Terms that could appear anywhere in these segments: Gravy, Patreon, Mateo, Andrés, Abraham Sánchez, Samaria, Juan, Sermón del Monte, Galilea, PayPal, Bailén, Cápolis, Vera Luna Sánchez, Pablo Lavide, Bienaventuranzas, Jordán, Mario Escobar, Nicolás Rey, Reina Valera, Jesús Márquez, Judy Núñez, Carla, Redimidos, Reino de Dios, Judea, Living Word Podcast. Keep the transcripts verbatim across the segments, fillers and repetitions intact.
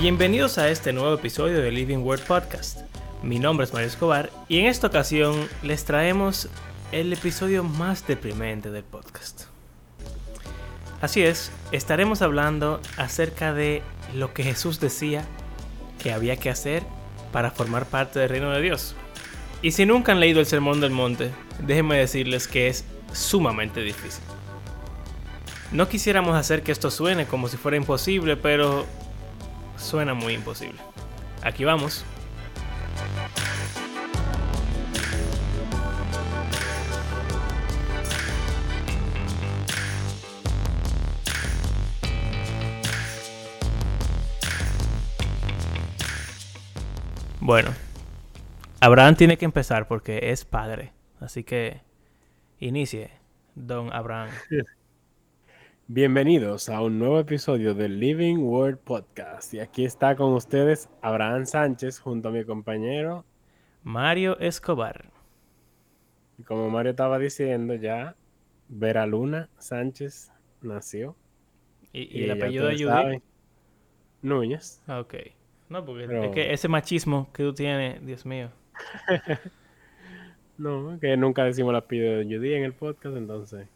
Bienvenidos a este nuevo episodio de Living Word Podcast. Mi nombre es Mario Escobar y en esta ocasión les traemos el episodio más deprimente del podcast. Así es, estaremos hablando acerca de lo que Jesús decía que había que hacer para formar parte del Reino de Dios. Y si nunca han leído el Sermón del Monte, déjenme decirles que es sumamente difícil. No quisiéramos hacer que esto suene como si fuera imposible, pero suena muy imposible. Aquí vamos. Bueno, Abraham tiene que empezar porque es padre, así que inicie, don Abraham. Bienvenidos a un nuevo episodio del Living Word Podcast, y aquí está con ustedes Abraham Sánchez junto a mi compañero Mario Escobar. Y como Mario estaba diciendo ya, Vera Luna Sánchez nació. ¿Y, y, y el apellido de Judy? Núñez. Ok. No, porque Pero... es que ese machismo que tú tienes, Dios mío. No, que nunca decimos el apellido de Judy en el podcast, entonces.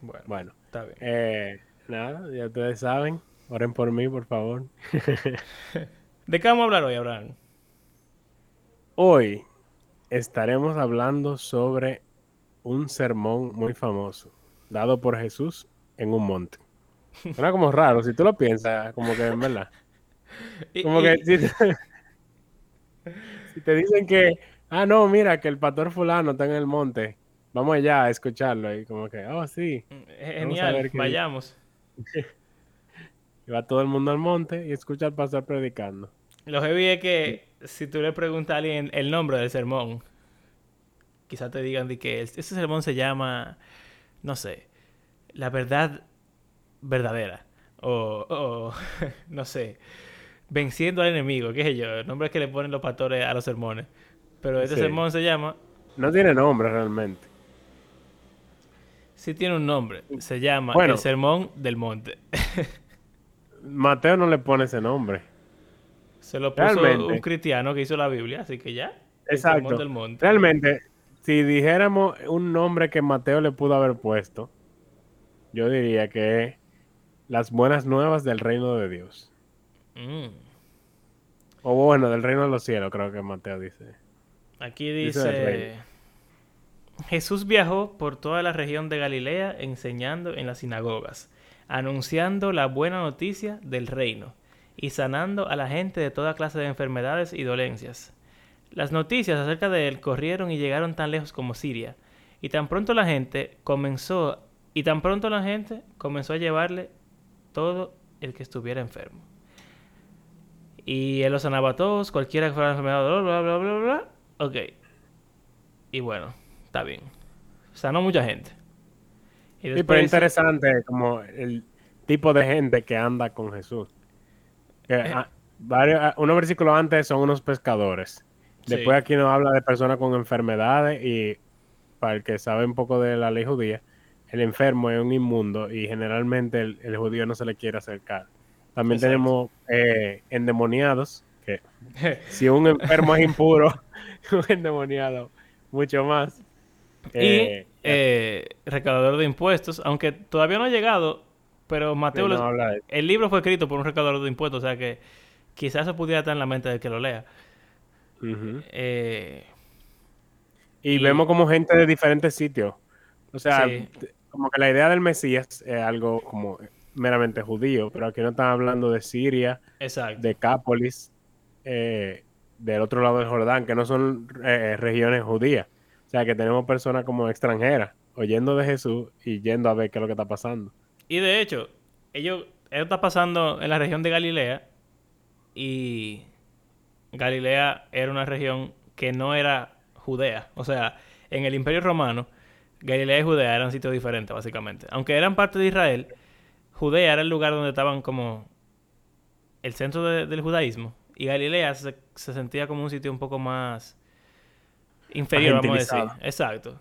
Bueno, bueno, está bien. Eh, nada, ya ustedes saben. Oren por mí, por favor. ¿De qué vamos a hablar hoy, Abraham? Hoy estaremos hablando sobre un sermón muy famoso dado por Jesús en un monte. Suena como raro, si tú lo piensas, como que es verdad. Como que si te, si te dicen que, ah, no, mira, que el pastor fulano está en el monte, vamos allá a escucharlo. Y como que, oh, sí. Genial, vayamos. Y va todo el mundo al monte y escucha al pastor predicando. Lo heavy es que si tú le preguntas a alguien el nombre del sermón, quizás te digan de que ese sermón se llama, no sé, la verdad verdadera. O, o no sé, venciendo al enemigo, qué sé yo, el nombre que le ponen los pastores a los sermones. Pero este sí. sermón se llama... No tiene nombre realmente. Sí tiene un nombre. Se llama, bueno, el Sermón del Monte. Mateo no le pone ese nombre. Se lo puso realmente un cristiano que hizo la Biblia, así que ya. Exacto. El Sermón del Monte. Realmente, si dijéramos un nombre que Mateo le pudo haber puesto, yo diría que es Las Buenas Nuevas del Reino de Dios. Mm. O bueno, del Reino de los Cielos, creo que Mateo dice. Aquí dice: Jesús viajó por toda la región de Galilea enseñando en las sinagogas, anunciando la buena noticia del reino y sanando a la gente de toda clase de enfermedades y dolencias. Las noticias acerca de él corrieron y llegaron tan lejos como Siria, y tan pronto la gente comenzó y tan pronto la gente comenzó a llevarle todo el que estuviera enfermo. Y él los sanaba a todos, cualquiera que fuera enfermedad, bla, bla, bla, bla, bla. Ok. Y bueno, está bien. Sanó mucha gente. Y sí, pero es interesante dice... como el tipo de gente que anda con Jesús. Que eh. a, varios, a, unos versículos antes son unos pescadores. Sí. Después aquí nos habla de personas con enfermedades y para el que sabe un poco de la ley judía, el enfermo es un inmundo y generalmente el, el judío no se le quiere acercar. También Exacto. tenemos eh, endemoniados. Que si un enfermo es impuro, un endemoniado mucho más. Eh, y eh, recaudador de impuestos, aunque todavía no ha llegado, pero Mateo, no los, el libro fue escrito por un recaudador de impuestos, o sea que quizás eso pudiera estar en la mente del que lo lea. Uh-huh. Eh, y, y vemos como gente de diferentes sitios. O sea, sí. como que la idea del Mesías es algo como meramente judío, pero aquí no están hablando de Siria, Exacto. de Cápolis, Eh, del otro lado del Jordán, que no son eh, regiones judías. O sea, que tenemos personas como extranjeras oyendo de Jesús y yendo a ver qué es lo que está pasando. Y de hecho, ellos, ellos están pasando en la región de Galilea, y Galilea era una región que no era Judea. O sea, en el Imperio Romano, Galilea y Judea eran sitios diferentes, básicamente. Aunque eran parte de Israel, Judea era el lugar donde estaban como el centro de, del judaísmo. Y Galilea se, se sentía como un sitio un poco más inferior, vamos a decir. Exacto.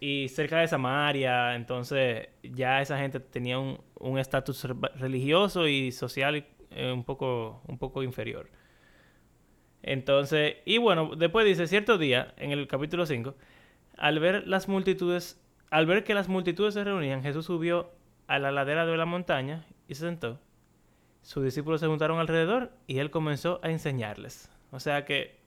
Y cerca de Samaria, entonces ya esa gente tenía un estatus un religioso y social eh, un poco, un poco inferior. Entonces, y bueno, después dice, cierto día, en el capítulo cinco, al ver las multitudes, al ver que las multitudes se reunían, Jesús subió a la ladera de la montaña y se sentó. Sus discípulos se juntaron alrededor y él comenzó a enseñarles. O sea que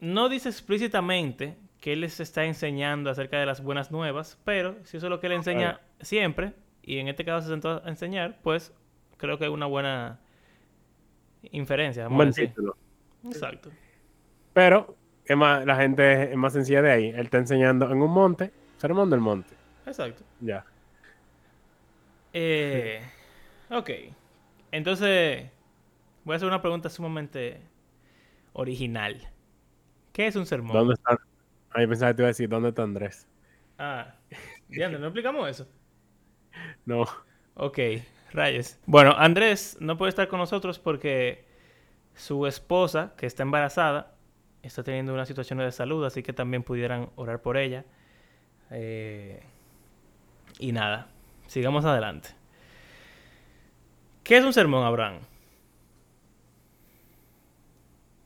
no dice explícitamente que él les está enseñando acerca de las buenas nuevas, pero si eso es lo que él enseña siempre, y en este caso se sentó a enseñar, pues creo que es una buena inferencia. Un buen título. Exacto. Pero es más, la gente es más sencilla de ahí. Él está enseñando en un monte, Sermón del Monte. Exacto. Ya. Eh, ok. Entonces, voy a hacer una pregunta sumamente original. ¿Qué es un sermón? ¿Dónde está? Ahí pensaba que te iba a decir, ¿dónde está Andrés? Ah, ya no explicamos eso. No. Ok, rayos. Bueno, Andrés no puede estar con nosotros porque su esposa, que está embarazada, está teniendo una situación de salud, así que también pudieran orar por ella. Eh, y nada, sigamos adelante. ¿Qué es un sermón, Abraham?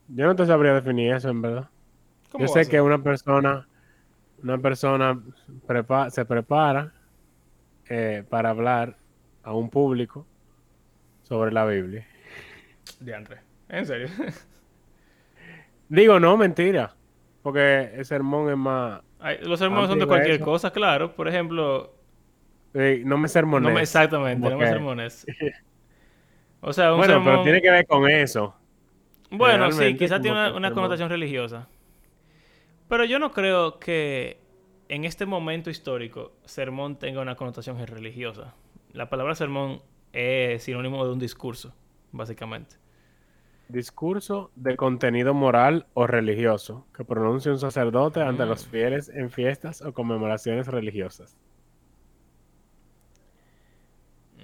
Yo no te sabría definir eso, en verdad. Yo sé que una persona, una persona prepa- se prepara eh, para hablar a un público sobre la Biblia. De Andrés, ¿en serio? Digo, no, mentira. Porque el sermón es más... Ay, los sermones son de cualquier eso. cosa, claro. Por ejemplo... Sí, no me sermones. No me, exactamente, okay. no me sermones. O sea, un bueno, sermón... pero tiene que ver con eso. Bueno, sí, quizás tiene una, una connotación religiosa. Pero yo no creo que en este momento histórico sermón tenga una connotación religiosa. La palabra sermón es sinónimo de un discurso, básicamente. Discurso de contenido moral o religioso que pronuncia un sacerdote ante mm. los fieles en fiestas o conmemoraciones religiosas.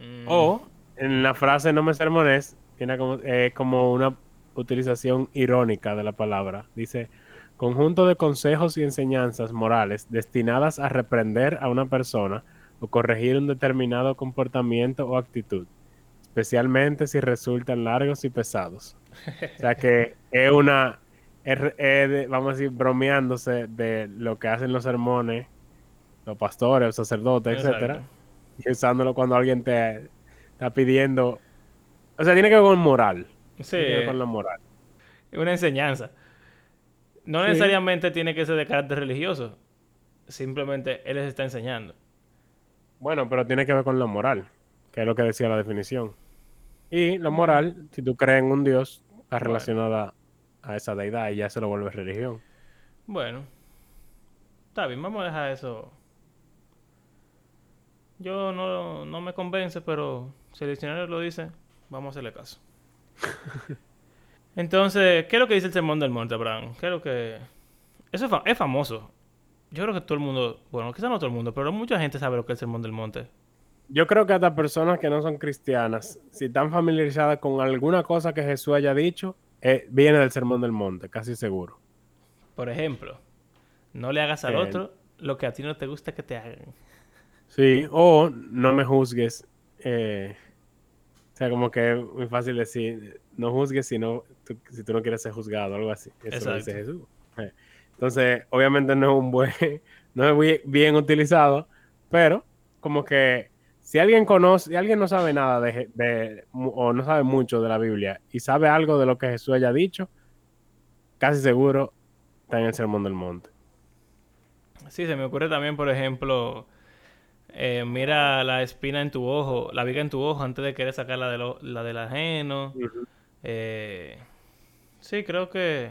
Mm. O, en la frase no me sermones, tiene como, eh, como una utilización irónica de la palabra. Dice... conjunto de consejos y enseñanzas morales destinadas a reprender a una persona o corregir un determinado comportamiento o actitud, especialmente si resultan largos y pesados. O sea que es una, es, es, vamos a decir, bromeándose de lo que hacen los sermones, los pastores, los sacerdotes, etcétera, y usándolo cuando alguien te está pidiendo. O sea, tiene que ver con moral. Sí. Tiene que ver con la moral. Es una enseñanza. No necesariamente sí. tiene que ser de carácter religioso. Simplemente él les está enseñando. Bueno, pero tiene que ver con la moral, que es lo que decía la definición. Y la moral, si tú crees en un Dios, está relacionada bueno. a esa deidad y ya se lo vuelve religión. Bueno. Está bien, vamos a dejar eso. Yo no, no me convence, pero si el diccionario lo dice, vamos a hacerle caso. Entonces, ¿qué es lo que dice el Sermón del Monte, Abraham? ¿Qué es lo que...? Eso es, fam- es famoso. Yo creo que todo el mundo... Bueno, quizás no todo el mundo, pero mucha gente sabe lo que es el Sermón del Monte. Yo creo que hasta personas que no son cristianas, si están familiarizadas con alguna cosa que Jesús haya dicho, eh, viene del Sermón del Monte, casi seguro. Por ejemplo, no le hagas al eh, otro lo que a ti no te gusta que te hagan. Sí, o no me juzgues. Eh, o sea, como que es muy fácil decir... No juzgues si, no, tú, si tú no quieres ser juzgado o algo así. Eso lo dice Jesús. Entonces, obviamente no es un buen... No es muy bien utilizado, pero como que si alguien conoce... Si alguien no sabe nada de, de... o no sabe mucho de la Biblia y sabe algo de lo que Jesús haya dicho, casi seguro está en el Sermón del Monte. Sí, se me ocurre también, por ejemplo... Eh, mira la espina en tu ojo, la viga en tu ojo antes de querer sacar la, de lo, la del ajeno... Uh-huh. Eh, sí, creo que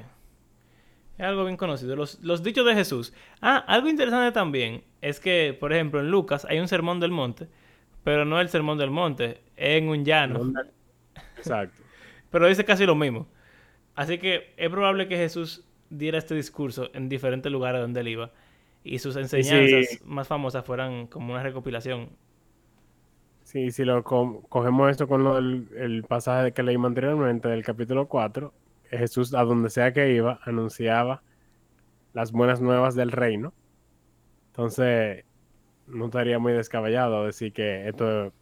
es algo bien conocido. Los, los dichos de Jesús. Ah, algo interesante también es que, por ejemplo, en Lucas hay un sermón del monte, pero no el sermón del monte, es en un llano. Exacto. Pero dice casi lo mismo. Así que es probable que Jesús diera este discurso en diferentes lugares donde él iba y sus enseñanzas sí, sí. más famosas fueran como una recopilación. Sí, si lo co- cogemos esto con lo del, el pasaje que leímos anteriormente del capítulo cuatro, Jesús, a donde sea que iba, anunciaba las buenas nuevas del reino. Entonces, no estaría muy descabellado decir que esto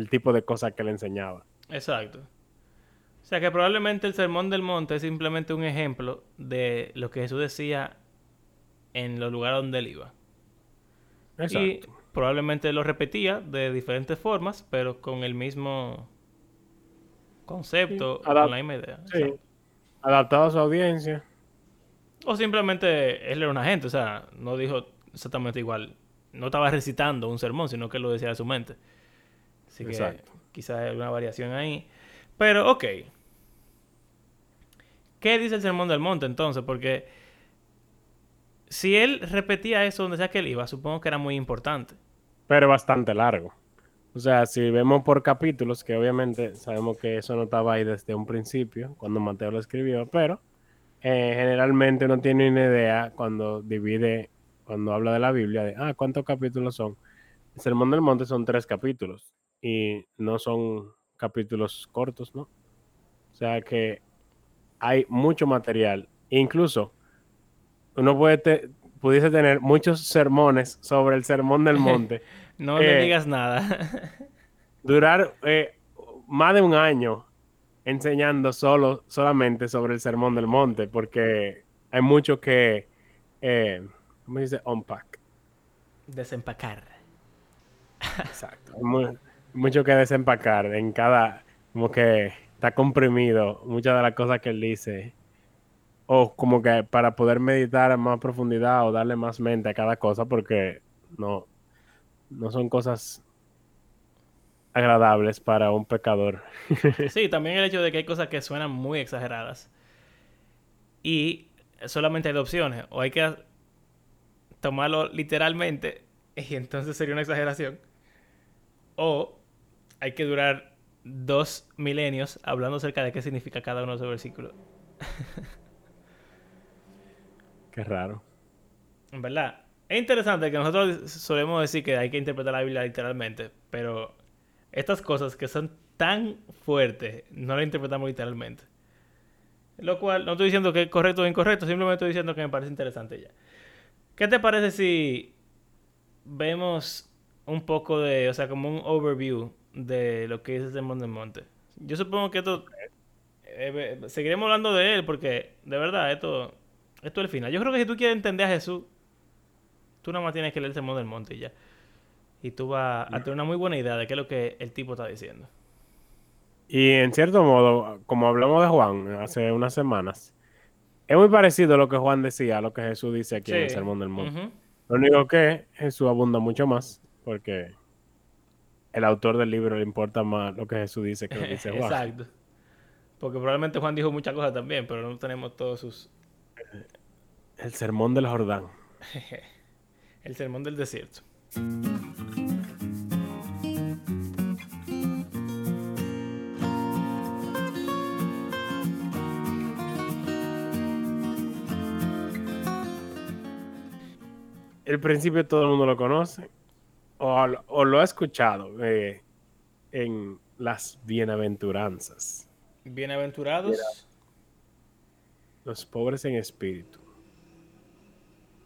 el tipo de cosas que le enseñaba. Exacto. O sea que probablemente el Sermón del Monte es simplemente un ejemplo de lo que Jesús decía en los lugares donde él iba. Exacto. Y probablemente lo repetía de diferentes formas, pero con el mismo concepto, sí, adap- con la misma idea. Sí. Adaptado a su audiencia. O simplemente él era un agente, o sea, no dijo exactamente igual. No estaba recitando un sermón, sino que lo decía de su mente. Así que exacto, quizás hay alguna variación ahí. Pero, ok. ¿Qué dice el Sermón del Monte entonces? Porque si él repetía eso donde sea que él iba, supongo que era muy importante. Pero bastante largo. O sea, si vemos por capítulos, que obviamente sabemos que eso no estaba ahí desde un principio, cuando Mateo lo escribió, pero eh, generalmente uno tiene una idea cuando divide, cuando habla de la Biblia, de, ah, ¿cuántos capítulos son? El Sermón del Monte son tres capítulos, y no son capítulos cortos, ¿no? O sea que hay mucho material, e incluso uno puede te, pudiese tener muchos sermones sobre el Sermón del Monte. No eh, le digas nada. Durar eh, más de un año enseñando solo, solamente sobre el Sermón del Monte, porque hay mucho que, eh, ¿cómo se dice? Unpack. Desempacar. Exacto. Muy, mucho que desempacar en cada, como que está comprimido muchas de las cosas que él dice. O como que para poder meditar a más profundidad o darle más mente a cada cosa, porque no, no son cosas agradables para un pecador. Sí, también el hecho de que hay cosas que suenan muy exageradas. Y solamente hay dos opciones. O hay que tomarlo literalmente y entonces sería una exageración. O hay que durar dos milenios hablando acerca de qué significa cada uno de esos versículos. Qué raro. En verdad. Es interesante que nosotros solemos decir que hay que interpretar la Biblia literalmente, pero estas cosas que son tan fuertes no las interpretamos literalmente. Lo cual, no estoy diciendo que es correcto o incorrecto, simplemente estoy diciendo que me parece interesante ya. ¿Qué te parece si vemos un poco de, o sea, como un overview de lo que dice el Sermón del Monte? Yo supongo que esto... Eh, eh, seguiremos hablando de él porque, de verdad, esto... Esto es el final. Yo creo que si tú quieres entender a Jesús, tú nada más tienes que leer el Sermón del Monte y ya. Y tú vas a tener una muy buena idea de qué es lo que el tipo está diciendo. Y en cierto modo, como hablamos de Juan hace unas semanas, es muy parecido a lo que Juan decía, a lo que Jesús dice aquí, sí, en el Sermón del Monte. Uh-huh. Lo único que Jesús abunda mucho más, porque el autor del libro le importa más lo que Jesús dice que lo que dice Juan. Exacto. Porque probablemente Juan dijo muchas cosas también, pero no tenemos todos sus... El sermón del Jordán. El sermón del desierto. El principio todo el mundo lo conoce o, o lo ha escuchado eh, en las Bienaventuranzas. Bienaventurados. Mira. Los pobres en espíritu.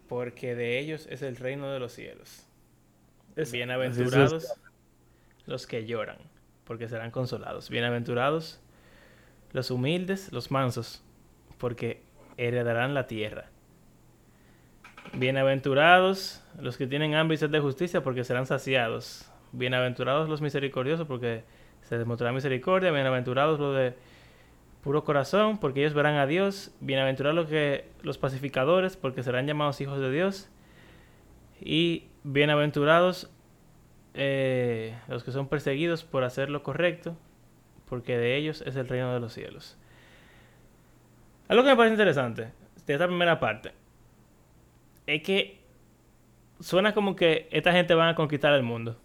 Porque de ellos es el reino de los cielos. Es, Bienaventurados es los que lloran, porque serán consolados. Bienaventurados los humildes, los mansos, porque heredarán la tierra. Bienaventurados los que tienen hambre y sed de justicia, porque serán saciados. Bienaventurados los misericordiosos, porque se demostrará misericordia. Bienaventurados los de puro corazón, porque ellos verán a Dios. Bienaventurados los que los pacificadores, porque serán llamados hijos de Dios. Y bienaventurados eh, los que son perseguidos por hacer lo correcto, porque de ellos es el reino de los cielos. Algo que me parece interesante de esta primera parte es que suena como que esta gente van a conquistar el mundo.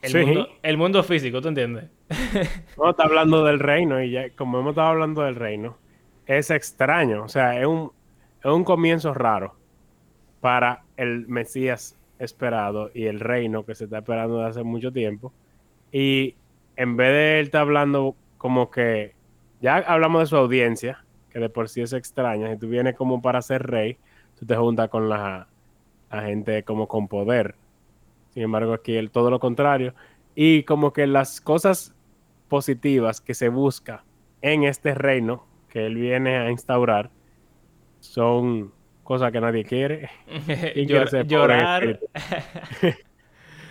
El, sí. mundo, el mundo físico, ¿tú entiendes? No, está hablando del reino y ya, como hemos estado hablando del reino, es extraño. O sea, es un, es un comienzo raro para el Mesías esperado y el reino que se está esperando desde hace mucho tiempo. Y en vez de él está hablando como que... Ya hablamos de su audiencia, que de por sí es extraña. Si tú vienes como para ser rey, tú te juntas con la, la gente como con poder. O Sin embargo, aquí es todo lo contrario. Y como que las cosas positivas que se busca en este reino que él viene a instaurar son cosas que nadie quiere. ¿Quién quiere ser llorar?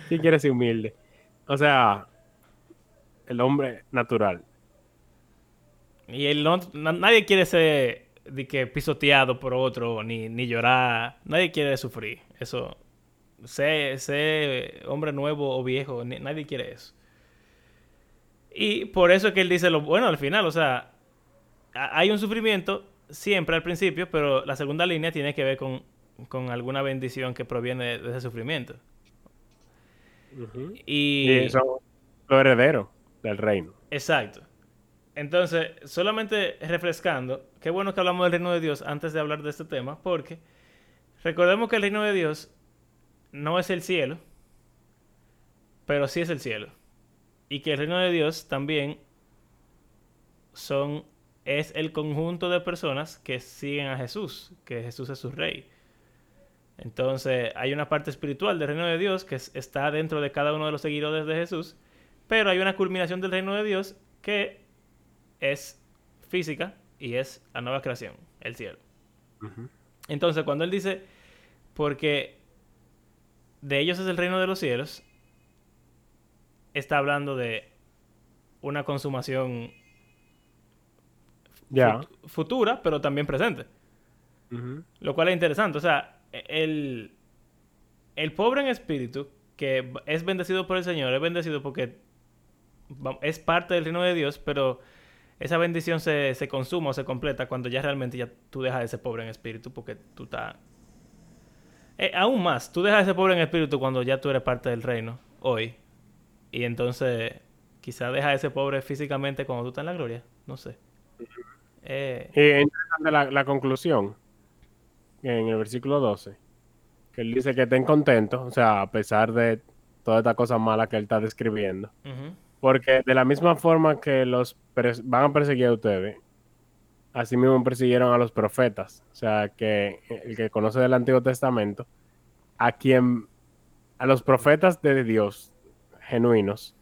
¿Quién quiere ser humilde? O sea, el hombre natural. Y el no, nadie quiere ser de que pisoteado por otro, ni, ni llorar. Nadie quiere sufrir. Eso, sé, sé hombre nuevo o viejo, ni, nadie quiere eso. Y por eso es que él dice lo bueno al final. O sea, hay un sufrimiento siempre al principio, pero la segunda línea tiene que ver con, con alguna bendición que proviene de ese sufrimiento. Uh-huh. Y... y son los herederos del reino. Exacto. Entonces, solamente refrescando, qué bueno que hablamos del reino de Dios antes de hablar de este tema, porque recordemos que el reino de Dios no es el cielo, pero sí es el cielo. Y que el reino de Dios también son, es el conjunto de personas que siguen a Jesús, que Jesús es su rey. Entonces, hay una parte espiritual del reino de Dios que está dentro de cada uno de los seguidores de Jesús, pero hay una culminación del reino de Dios que es física y es la nueva creación, el cielo. Uh-huh. Entonces, cuando él dice, porque de ellos es el reino de los cielos, está hablando de una consumación yeah. fut- futura, pero también presente. Uh-huh. Lo cual es interesante. O sea, el, el pobre en espíritu que es bendecido por el Señor, es bendecido porque es parte del reino de Dios, pero esa bendición se, se consuma o se completa cuando ya realmente ya tú dejas de ser pobre en espíritu, porque tú estás... Eh, aún más, tú dejas de ser pobre en espíritu cuando ya tú eres parte del reino hoy. Y entonces, quizás dejas de ser pobre físicamente cuando tú estás en la gloria. No sé. Eh... Y es interesante la, la conclusión en el versículo doce. Que él dice que estén contentos, o sea, a pesar de todas estas cosas malas que él está describiendo. Uh-huh. Porque de la misma forma que los pres- van a perseguir a ustedes, así mismo persiguieron a los profetas. O sea, que el que conoce del Antiguo Testamento, a quien, a los profetas de Dios genuinos,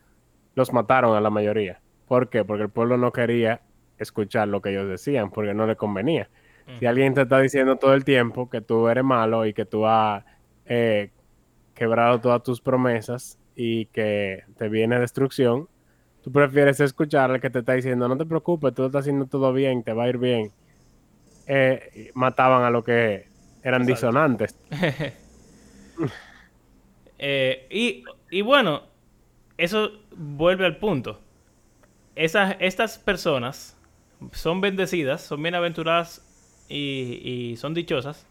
los mataron a la mayoría. ¿Por qué? Porque el pueblo no quería escuchar lo que ellos decían, porque no le convenía. Mm. Si alguien te está diciendo todo el tiempo que tú eres malo y que tú has eh, quebrado todas tus promesas y que te viene destrucción, tú prefieres escuchar al que te está diciendo, no te preocupes, tú lo estás haciendo todo bien, te va a ir bien. Eh, mataban a los que eran Exacto. disonantes. eh, y, y bueno, eso vuelve al punto. Esas, estas personas son bendecidas, son bienaventuradas y, y son dichosas,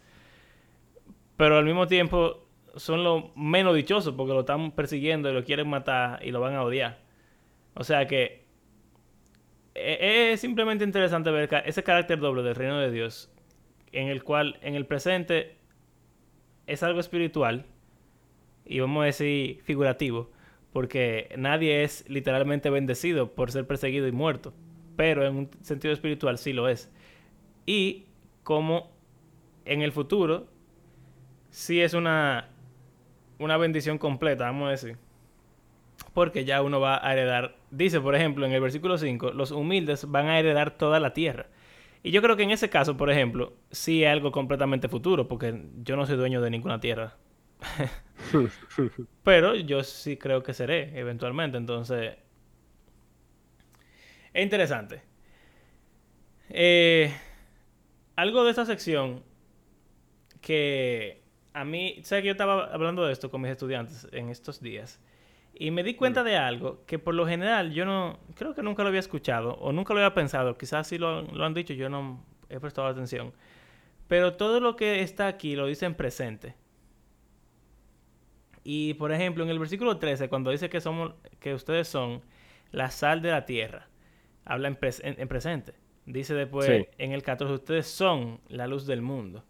pero al mismo tiempo son los menos dichosos porque lo están persiguiendo y lo quieren matar y lo van a odiar. O sea que es simplemente interesante ver ese carácter doble del reino de Dios, en el cual en el presente es algo espiritual y vamos a decir figurativo, porque nadie es literalmente bendecido por ser perseguido y muerto, pero en un sentido espiritual sí lo es. Y como en el futuro sí es una una bendición completa, vamos a decir, porque ya uno va a heredar. Dice, por ejemplo, en el versículo cinco, los humildes van a heredar toda la tierra. Y yo creo que en ese caso, por ejemplo, sí es algo completamente futuro, porque yo no soy dueño de ninguna tierra. Pero yo sí creo que seré, eventualmente. Entonces, es interesante. Eh, algo de esta sección que a mí... ¿Sabes que yo estaba hablando de esto con mis estudiantes en estos días? Y me di cuenta de algo que por lo general yo no... Creo que nunca lo había escuchado o nunca lo había pensado. Quizás sí lo, lo han dicho, yo no he prestado atención. Pero todo lo que está aquí lo dice en presente. Y, por ejemplo, en el versículo trece, cuando dice que somos, que ustedes son la sal de la tierra, habla en, pre- en, en presente. Dice después, sí. En el catorce, ustedes son la luz del mundo.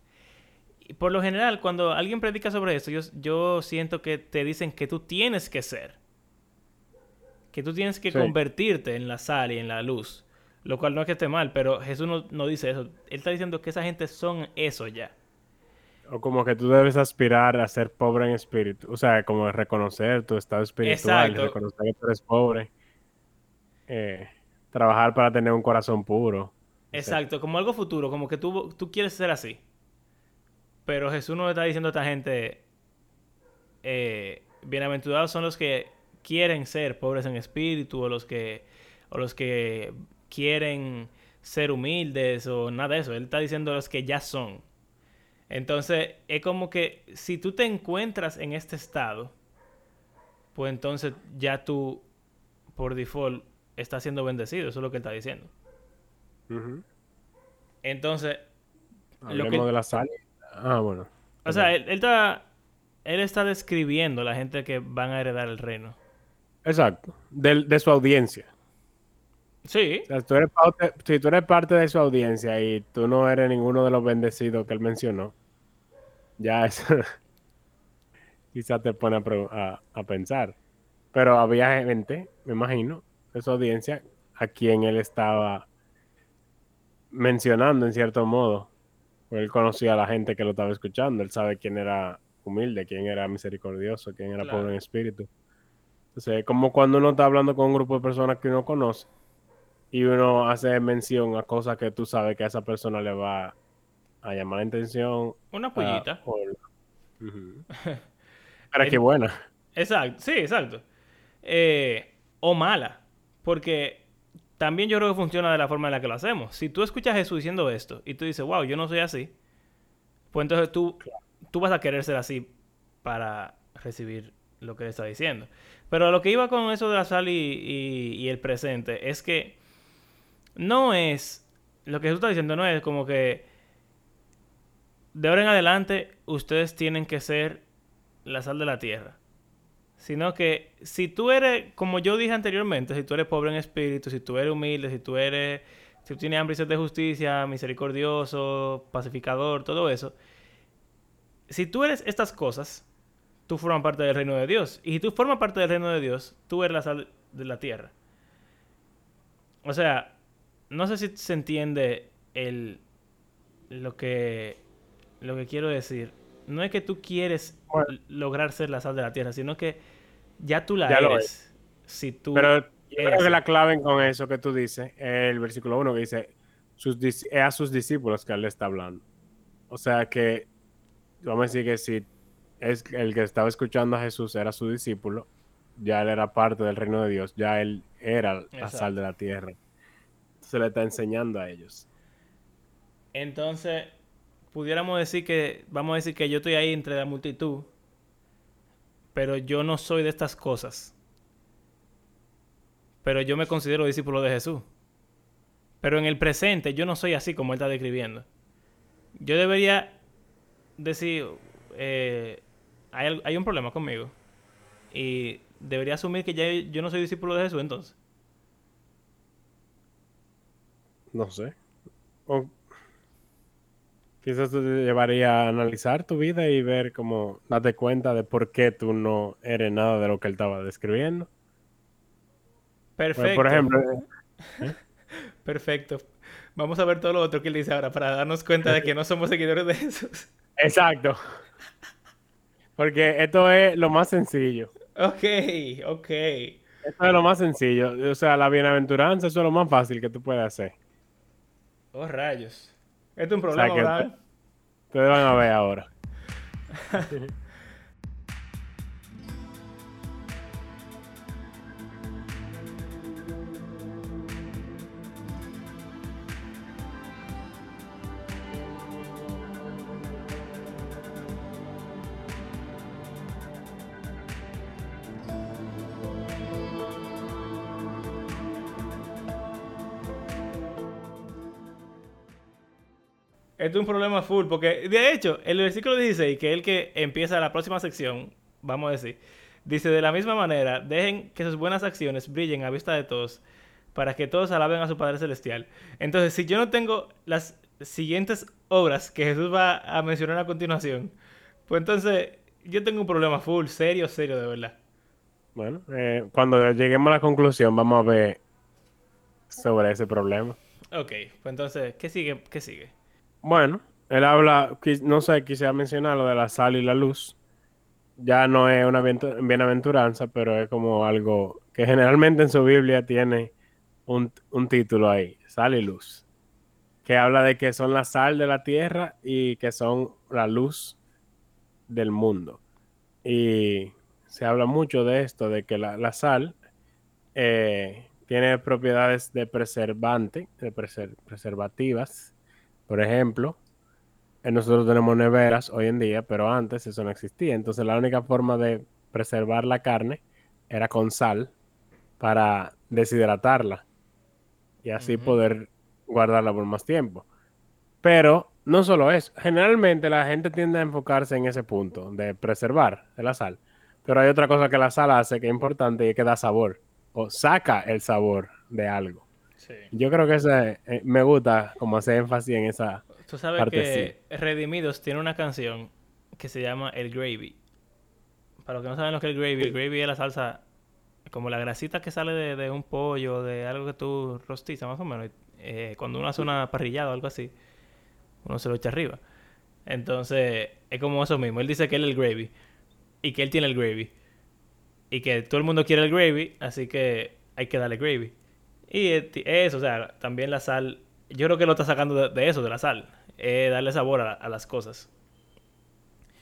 Por lo general, cuando alguien predica sobre esto, yo, yo siento que te dicen que tú tienes que ser. Que tú tienes que sí. convertirte en la sal y en la luz. Lo cual no es que esté mal, pero Jesús no, no dice eso. Él está diciendo que esa gente son eso ya. O como que tú debes aspirar a ser pobre en espíritu. O sea, como reconocer tu estado espiritual. Exacto. Reconocer que tú eres pobre. Eh, trabajar para tener un corazón puro. Exacto, o sea, como algo futuro. Como que tú, tú quieres ser así. Pero Jesús no le está diciendo a esta gente... Eh, bienaventurados son los que quieren ser pobres en espíritu. O los que, o los que quieren ser humildes. O nada de eso. Él está diciendo los que ya son. Entonces, es como que si tú te encuentras en este estado, pues entonces ya tú, por default, estás siendo bendecido. Eso es lo que él está diciendo. Uh-huh. Entonces... Hablemos lo que... de la sal. Ah, bueno. O sea, él, él está... Él está describiendo la gente que van a heredar el reino. Exacto. De, de su audiencia. Sí. O sea, tú eres parte, si tú eres parte de su audiencia y tú no eres ninguno de los bendecidos que él mencionó, ya eso quizás te pone a, a, a pensar. Pero había gente, me imagino, de su audiencia a quien él estaba mencionando en cierto modo. Porque él conocía a la gente que lo estaba escuchando. Él sabe quién era humilde, quién era misericordioso, quién era claro. pobre en espíritu. Entonces, es como cuando uno está hablando con un grupo de personas que uno conoce. Y uno hace mención a cosas que tú sabes que a esa persona le va a llamar la atención. Una pollita. O... Uh-huh. Pero el... qué buena. Exacto. Sí, exacto. Eh, o mala. Porque también yo creo que funciona de la forma en la que lo hacemos. Si tú escuchas a Jesús diciendo esto y tú dices, wow, yo no soy así. Pues entonces tú, claro. tú vas a querer ser así para recibir lo que él está diciendo. Pero lo que iba con eso de la sal y, y, y el presente es que no es... Lo que Jesús está diciendo no es como que... De ahora en adelante, ustedes tienen que ser la sal de la tierra. Sino que si tú eres... Como yo dije anteriormente, si tú eres pobre en espíritu, si tú eres humilde, si tú eres... Si tú tienes hambre y sed de justicia, misericordioso, pacificador, todo eso. Si tú eres estas cosas, tú formas parte del reino de Dios. Y si tú formas parte del reino de Dios, tú eres la sal de la tierra. O sea... No sé si se entiende el lo que lo que quiero decir. No es que tú quieres bueno, l- lograr ser la sal de la tierra, sino que ya tú la ya eres. Si tú Pero eres. Yo creo que la clave con eso que tú dices, el versículo uno que dice, sus, es a sus discípulos que él le está hablando. O sea que, vamos a decir que si es el que estaba escuchando a Jesús era su discípulo, ya él era parte del reino de Dios, ya él era la Exacto. sal de la tierra. Se le está enseñando a ellos. Entonces, pudiéramos decir que... Vamos a decir que yo estoy ahí entre la multitud. Pero yo no soy de estas cosas. Pero yo me considero discípulo de Jesús. Pero en el presente yo no soy así como él está describiendo. Yo debería decir... Eh, hay, hay un problema conmigo. Y debería asumir que ya yo no soy discípulo de Jesús entonces. No sé. O quizás te llevaría a analizar tu vida y ver cómo date cuenta de por qué tú no eres nada de lo que él estaba describiendo. Perfecto. Pues, por ejemplo... ¿eh? Perfecto. Vamos a ver todo lo otro que él dice ahora para darnos cuenta de que no somos seguidores de Jesús. Exacto. Porque esto es lo más sencillo. Ok, ok. Esto es lo más sencillo. O sea, la bienaventuranza, eso es lo más fácil que tú puedes hacer. ¡Oh, rayos! Esto es un problema, o sea, ¿verdad? Ustedes van a ver ahora. Esto es un problema full, porque de hecho, el versículo dieciséis, que es el que empieza la próxima sección, vamos a decir, dice, de la misma manera, dejen que sus buenas acciones brillen a vista de todos, para que todos alaben a su Padre Celestial. Entonces, si yo no tengo las siguientes obras que Jesús va a mencionar a continuación, pues entonces, yo tengo un problema full, serio, serio, de verdad. Bueno, eh, cuando lleguemos a la conclusión, vamos a ver sobre ese problema. Ok, pues entonces, ¿qué sigue? ¿Qué sigue? Bueno, Él habla, no sé, quisiera mencionar lo de la sal y la luz. Ya no es una bienaventuranza, pero es como algo que generalmente en su Biblia tiene un, un título ahí, sal y luz. Que habla de que son la sal de la tierra y que son la luz del mundo. Y se habla mucho de esto, de que la, la sal eh, tiene propiedades de preservante, de preser, preservativas, por ejemplo. Nosotros tenemos neveras hoy en día, pero antes eso no existía. Entonces la única forma de preservar la carne era con sal para deshidratarla y así uh-huh. poder guardarla por más tiempo. Pero no solo eso. Generalmente la gente tiende a enfocarse en ese punto de preservar de la sal. Pero hay otra cosa que la sal hace que es importante y es que da sabor o saca el sabor de algo. Sí. Yo creo que ese, eh, me gusta como hacer énfasis en esa... Tú sabes que sí. Redimidos tiene una canción que se llama El Gravy. Para los que no saben lo que es el gravy, el gravy es la salsa, como la grasita que sale de, de un pollo, de algo que tú rostizas más o menos. Eh, cuando uno hace una parrillada o algo así, uno se lo echa arriba. Entonces, es como eso mismo. Él dice que él es el gravy y que él tiene el gravy. Y que todo el mundo quiere el gravy, así que hay que darle gravy. Y eso, o sea, también la sal... Yo creo que lo está sacando de, de eso, de la sal. Eh, darle sabor a, a las cosas.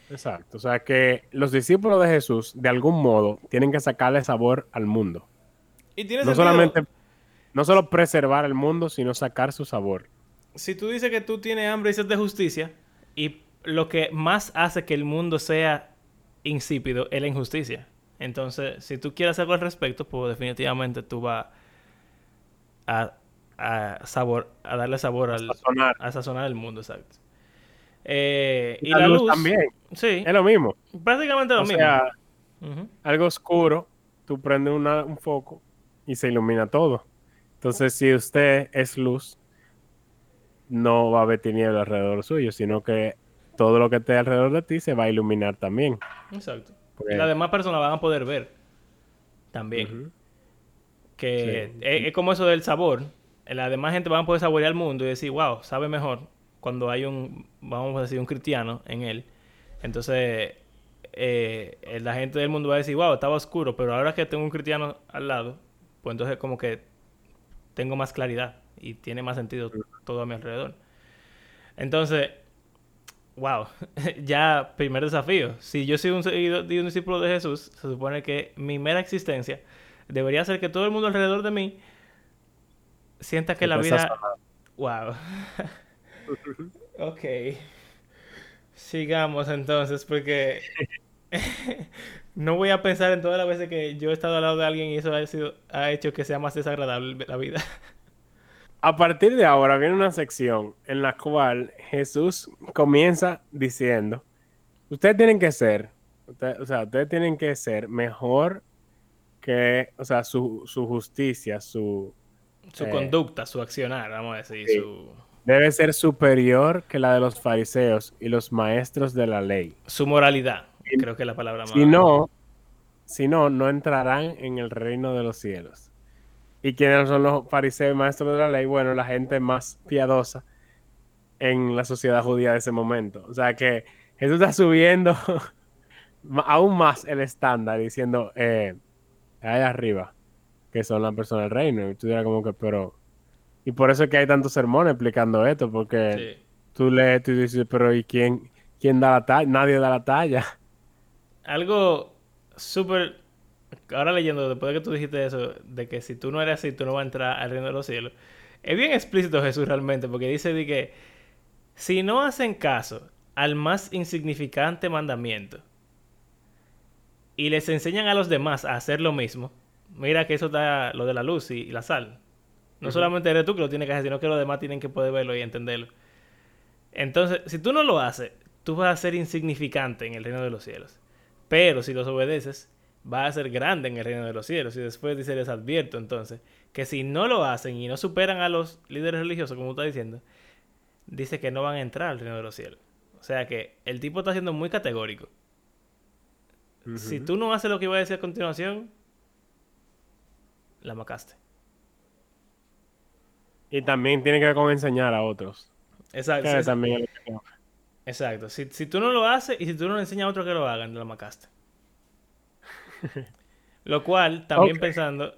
Exacto. O sea, que los discípulos de Jesús, de algún modo, tienen que sacarle sabor al mundo. Y tiene no sentido. Solamente, no solo preservar el mundo, sino sacar su sabor. Si tú dices que tú tienes hambre y sed de justicia, y lo que más hace que el mundo sea insípido es la injusticia. Entonces, si tú quieres algo al respecto, pues definitivamente tú vas a... A, sabor, a darle sabor al... A sazonar. A sazonar el mundo, exacto. Eh, y la, la luz, luz... también. Sí. Es lo mismo. Prácticamente lo o mismo. O sea, uh-huh. algo oscuro, tú prendes una, un foco y se ilumina todo. Entonces, si usted es luz, no va a haber tinieblas alrededor suyo, sino que todo lo que esté alrededor de ti se va a iluminar también. Exacto. Porque... Y las demás personas van a poder ver también. Uh-huh. Que sí. es, es como eso del sabor... La demás gente va a poder saborear el mundo y decir, wow, sabe mejor cuando hay un, vamos a decir, un cristiano en él. Entonces, eh, la gente del mundo va a decir, wow, estaba oscuro, pero ahora que tengo un cristiano al lado, pues entonces como que tengo más claridad y tiene más sentido todo a mi alrededor. Entonces, wow, ya primer desafío. Si yo soy un seguidor de un discípulo de Jesús, se supone que mi mera existencia debería ser que todo el mundo alrededor de mí sienta que la vida... Wow. Ok. Sigamos entonces, porque... no voy a pensar en todas las veces que yo he estado al lado de alguien y eso ha, sido, ha hecho que sea más desagradable la vida. A partir de ahora viene una sección en la cual Jesús comienza diciendo... Ustedes tienen que ser... Usted, o sea, ustedes tienen que ser mejor que... O sea, su, su justicia, su... Su eh, conducta, su accionar, vamos a decir. Sí. Su... Debe ser superior que la de los fariseos y los maestros de la ley. Su moralidad, y, creo que es la palabra más. Si no, si no, no entrarán en el reino de los cielos. ¿Y quiénes son los fariseos y maestros de la ley? Bueno, la gente más piadosa en la sociedad judía de ese momento. O sea que Jesús está subiendo aún más el estándar, diciendo, eh, allá arriba. Que son las personas del reino. Y tú dirás como que, pero... Y por eso es que hay tantos sermones explicando esto. Porque sí. tú lees esto y dices, pero ¿y quién, quién da la talla? Nadie da la talla. Algo súper... Ahora leyendo, después de que tú dijiste eso, de que si tú no eres así, tú no vas a entrar al reino de los cielos. Es bien explícito Jesús realmente. Porque dice de que... Si no hacen caso al más insignificante mandamiento y les enseñan a los demás a hacer lo mismo... Mira que eso está lo de la luz y, y la sal. No uh-huh. solamente eres tú que lo tienes que hacer, sino que los demás tienen que poder verlo y entenderlo. Entonces, si tú no lo haces, tú vas a ser insignificante en el reino de los cielos. Pero si los obedeces, vas a ser grande en el reino de los cielos. Y después dice, les advierto entonces, que si no lo hacen y no superan a los líderes religiosos, como tú estás diciendo, dice que no van a entrar al reino de los cielos. O sea que el tipo está siendo muy categórico. Uh-huh. Si tú no haces lo que iba a decir a continuación... La macaste. Y también tiene que ver con enseñar a otros. Exacto. Sí, sí. También... Exacto. Si, si tú no lo haces y si tú no le enseñas a otro que lo hagan, te lo macaste. Lo cual, también okay. pensando,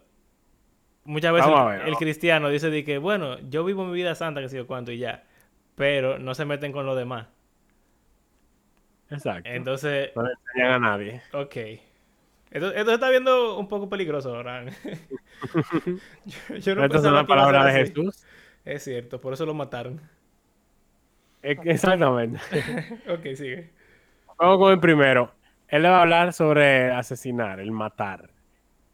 muchas veces ver, el, el cristiano dice de que, bueno, yo vivo mi vida santa, que sé yo cuánto, y ya. Pero no se meten con los demás. Exacto. Entonces... no le enseñan a nadie. Ok. Entonces, entonces está viendo un poco peligroso, ¿verdad? yo, yo no pensaba la palabra de Jesús. Es cierto, por eso lo mataron. Exactamente. Ok, sigue. Vamos con el primero. Él le va a hablar sobre el asesinar, el matar.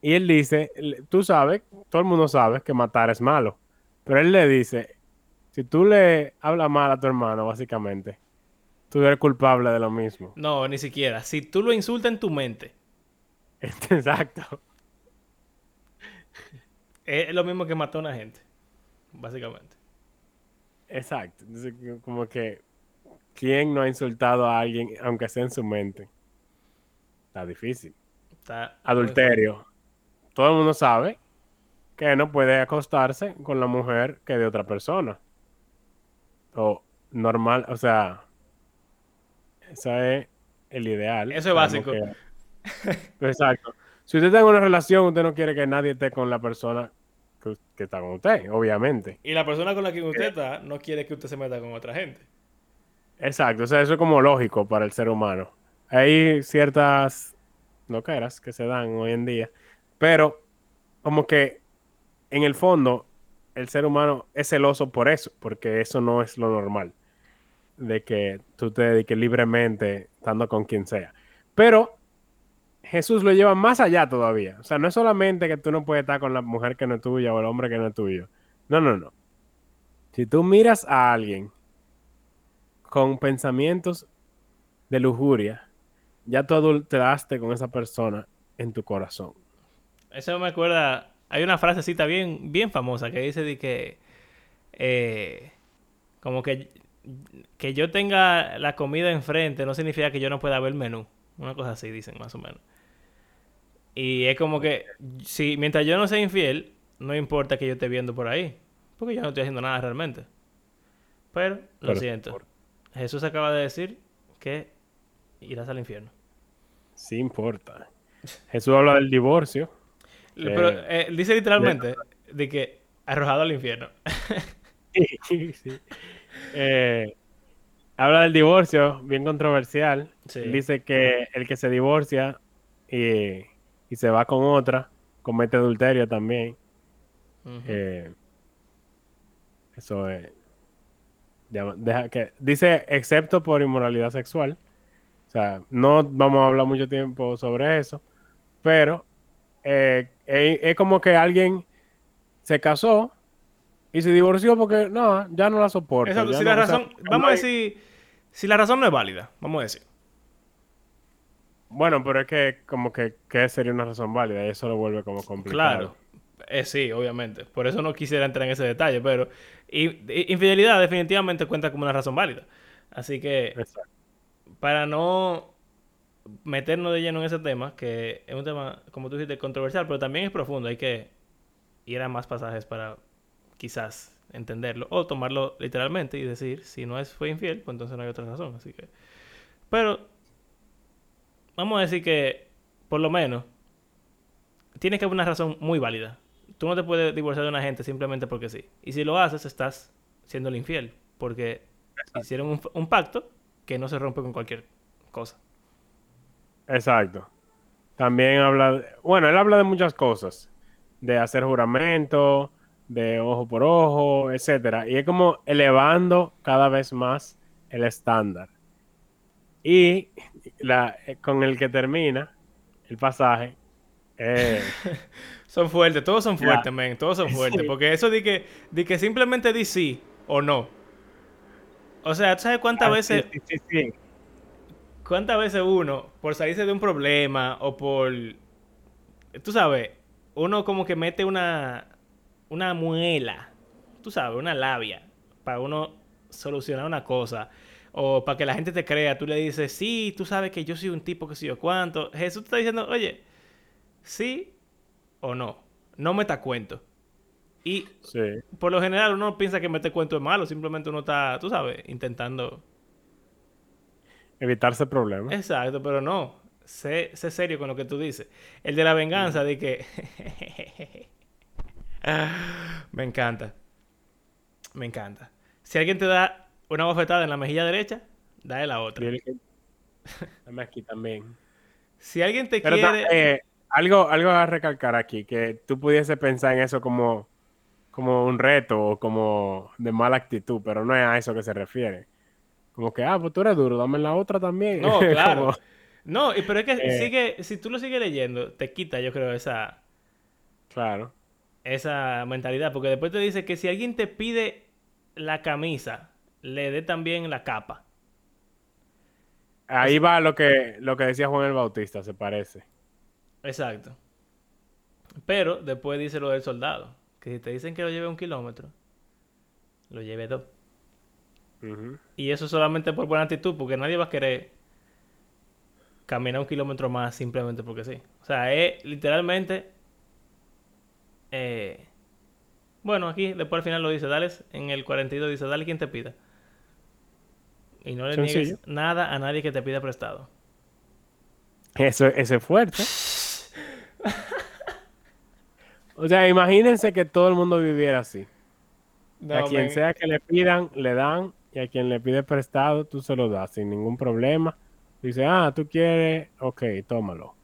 Y él dice, tú sabes, todo el mundo sabe que matar es malo. Pero él le dice, si tú le hablas mal a tu hermano, básicamente, tú eres culpable de lo mismo. No, ni siquiera. Si tú lo insultas en tu mente. Exacto. Es lo mismo que mató a una gente, básicamente. Exacto. Entonces, como que, ¿quién no ha insultado a alguien, aunque sea en su mente? Está difícil. Está... adulterio. Todo el mundo sabe que no puede acostarse con la mujer que de otra persona. O normal, o sea, ese es el ideal. Eso es básico. Que... exacto. Si usted está en una relación, usted no quiere que nadie esté con la persona que, que está con usted, obviamente. Y la persona con la que usted está no quiere que usted se meta con otra gente. Exacto. O sea, eso es como lógico para el ser humano. Hay ciertas loqueras que se dan hoy en día, pero como que en el fondo el ser humano es celoso por eso, porque eso no es lo normal, de que tú te dediques libremente estando con quien sea. Pero Jesús lo lleva más allá todavía. O sea, no es solamente que tú no puedes estar con la mujer que no es tuya o el hombre que no es tuyo. No, no, no. Si tú miras a alguien con pensamientos de lujuria, ya tú adulteraste con esa persona en tu corazón. Eso me acuerda... hay una frasecita bien, bien famosa que dice de que... Eh, como que... que yo tenga la comida enfrente no significa que yo no pueda ver el menú. Una cosa así dicen, más o menos. Y es como que... si mientras yo no sea infiel, no importa que yo esté viendo por ahí. Porque yo no estoy haciendo nada realmente. Pero, lo Pero, siento. Por... Jesús acaba de decir que irás al infierno. Sí importa. Jesús habla del divorcio. Pero eh, dice literalmente de... de que arrojado al infierno. Sí, sí. Eh, habla del divorcio, bien controversial. Sí. Dice que el que se divorcia y, y se va con otra, comete adulterio también. Uh-huh. Eh, eso es... deja que... dice, excepto por inmoralidad sexual. O sea, no vamos a hablar mucho tiempo sobre eso, pero eh, es, es como que alguien se casó y se divorció porque no, ya no la soporta. Exacto, si no, la razón, o sea, vamos no hay... a decir, si la razón no es válida, vamos a decir. Bueno, pero es que como que, que sería una razón válida y eso lo vuelve como complicado. Claro, eh, sí, obviamente. Por eso no quisiera entrar en ese detalle, pero y, y, infidelidad definitivamente cuenta como una razón válida. Así que... exacto. Para no meternos de lleno en ese tema, que es un tema, como tú dijiste, controversial, pero también es profundo. Hay que ir a más pasajes para quizás entenderlo o tomarlo literalmente y decir, si no es fue infiel, pues entonces no hay otra razón. Así que... pero vamos a decir que, por lo menos, tienes que haber una razón muy válida. Tú no te puedes divorciar de una gente simplemente porque sí. Y si lo haces, estás siendo el infiel, porque exacto. Hicieron un, un pacto que no se rompe con cualquier cosa. Exacto. También habla... de, bueno, él habla de muchas cosas. De hacer juramento, de ojo por ojo, etcétera. Y es como elevando cada vez más el estándar. Y la, con el que termina el pasaje... Eh, son fuertes. Todos son fuertes, ya. Man. Todos son fuertes. Sí. Porque eso de que, de que simplemente di sí o no. O sea, ¿tú sabes cuántas ah, veces... sí, sí, sí. ¿Cuántas veces uno, por salirse de un problema o por... tú sabes, uno como que mete una... una muela, tú sabes, una labia, para uno solucionar una cosa. O para que la gente te crea, tú le dices, sí, tú sabes que yo soy un tipo que soy yo cuánto. Jesús te está diciendo, oye, sí o no, no me te cuento. Y sí. Por lo general uno piensa que meter cuento es malo, simplemente uno está, tú sabes, intentando Evitarse problemas. Exacto, pero no. Sé, sé serio con lo que tú dices. El de la venganza, mm. de que... Me encanta. Me encanta. Si alguien te da una bofetada en la mejilla derecha, dale la otra. Dame aquí también. Si alguien te pero quiere... Eh, algo, algo a recalcar aquí, que tú pudiese pensar en eso como, como un reto o como de mala actitud, pero no es a eso que se refiere. Como que, ah, pues tú eres duro, dame la otra también. No, claro. como... No, pero es que eh... sigue, si tú lo sigues leyendo, te quita, yo creo, esa... Claro. Esa mentalidad, porque después te dice que si alguien te pide la camisa, le dé también la capa. Ahí va lo que, lo que decía Juan el Bautista, se parece. Exacto. Pero después dice lo del soldado. Que si te dicen que lo lleve un kilómetro, lo lleve dos. Uh-huh. Y eso solamente por buena actitud, porque nadie va a querer caminar un kilómetro más simplemente porque sí. O sea, es literalmente... Eh, bueno, aquí después al final lo dice, dale, en el cuarenta y dos dice, dale quien te pida. Y no le Sencillo. niegues nada a nadie que te pida prestado. Eso, eso es fuerte. O sea, imagínense que todo el mundo viviera así. No, a quien man. sea que le pidan, le dan. Y a quien le pide prestado, tú se lo das sin ningún problema. Dice, ah, tú quieres, ok, tómalo.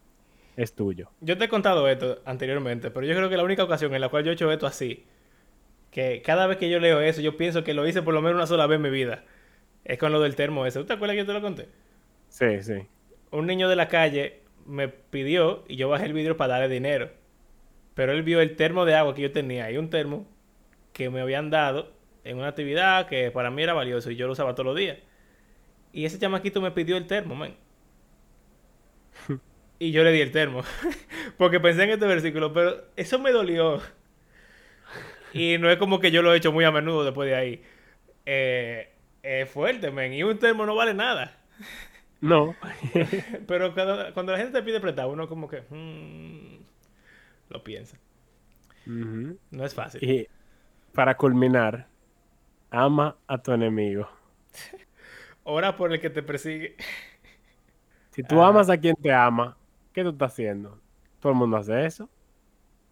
Es tuyo. Yo te he contado esto anteriormente, pero yo creo que la única ocasión en la cual yo he hecho esto así, que cada vez que yo leo eso, yo pienso que lo hice por lo menos una sola vez en mi vida, es con lo del termo ese. ¿Tú te acuerdas que yo te lo conté? Sí, sí. Un niño de la calle me pidió y yo bajé el vidrio para darle dinero. Pero él vio el termo de agua que yo tenía y un termo que me habían dado en una actividad que para mí era valioso y yo lo usaba todos los días. Y ese chamaquito me pidió el termo, man. Y yo le di el termo. Porque pensé en este versículo, pero eso me dolió. Y no es como que yo lo he hecho muy a menudo después de ahí. Eh, es fuerte, men. Y un termo no vale nada. No. Pero cuando, cuando la gente te pide prestado, uno como que... Hmm, lo piensa. Uh-huh. No es fácil. Y para culminar, ama a tu enemigo. Ora por el que te persigue. Si tú ah. amas a quien te ama, ¿qué tú estás haciendo? Todo el mundo hace eso,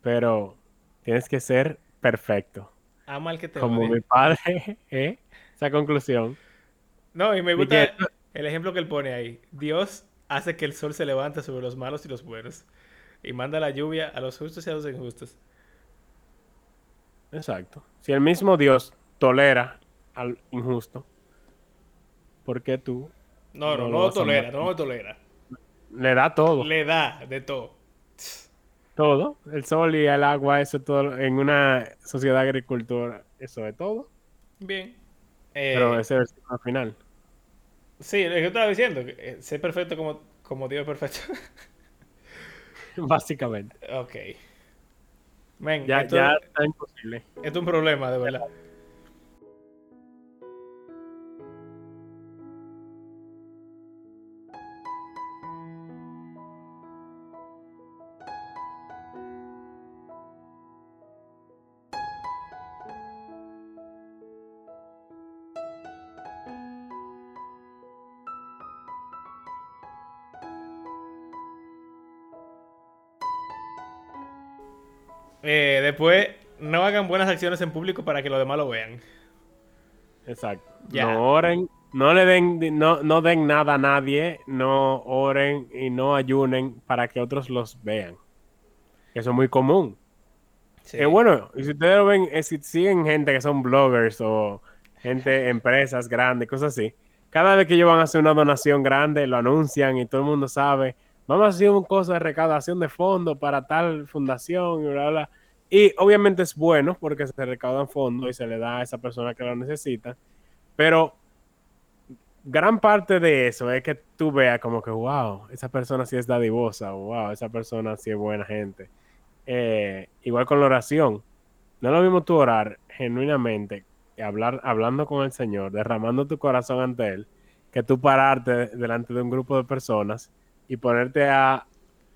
pero tienes que ser perfecto. Ama al que te ama. Como odia. Mi padre, ¿eh? Esa conclusión. No, y me gusta y que... el ejemplo que él pone ahí. Dios hace que el sol se levante sobre los malos y los buenos y manda la lluvia a los justos y a los injustos. Exacto. Si el mismo Dios tolera al injusto, ¿por qué tú? No, no, no, no lo tolera, no lo tolera. Le da todo. Le da de todo. Todo. El sol y el agua, eso todo. En una sociedad agricultora, eso de todo. Bien. Eh, Pero ese es el final. Sí, lo que yo estaba diciendo. Ser perfecto como, como Dios es perfecto. Básicamente. Ok. Men, ya, esto, ya está imposible. Esto es un problema, de verdad. Eh, después, no hagan buenas acciones en público para que los demás lo vean. Exacto. Ya. No oren, no le den, no, no den nada a nadie, no oren y no ayunen para que otros los vean. Eso es muy común. Sí. Eh, bueno, y si ustedes lo ven, eh, si siguen gente que son bloggers o gente, empresas grandes, cosas así, cada vez que ellos van a hacer una donación grande, lo anuncian y todo el mundo sabe... Vamos a hacer un cosa de recaudación de fondos para tal fundación y bla, bla. Y obviamente es bueno porque se recaudan fondos y se le da a esa persona que lo necesita. Pero gran parte de eso es que tú veas como que, wow, esa persona sí es dadivosa. O, wow, esa persona sí es buena gente. Eh, igual con la oración. No es lo mismo tú orar genuinamente, hablar, hablando con el Señor, derramando tu corazón ante Él, que tú pararte delante de un grupo de personas y ponerte a,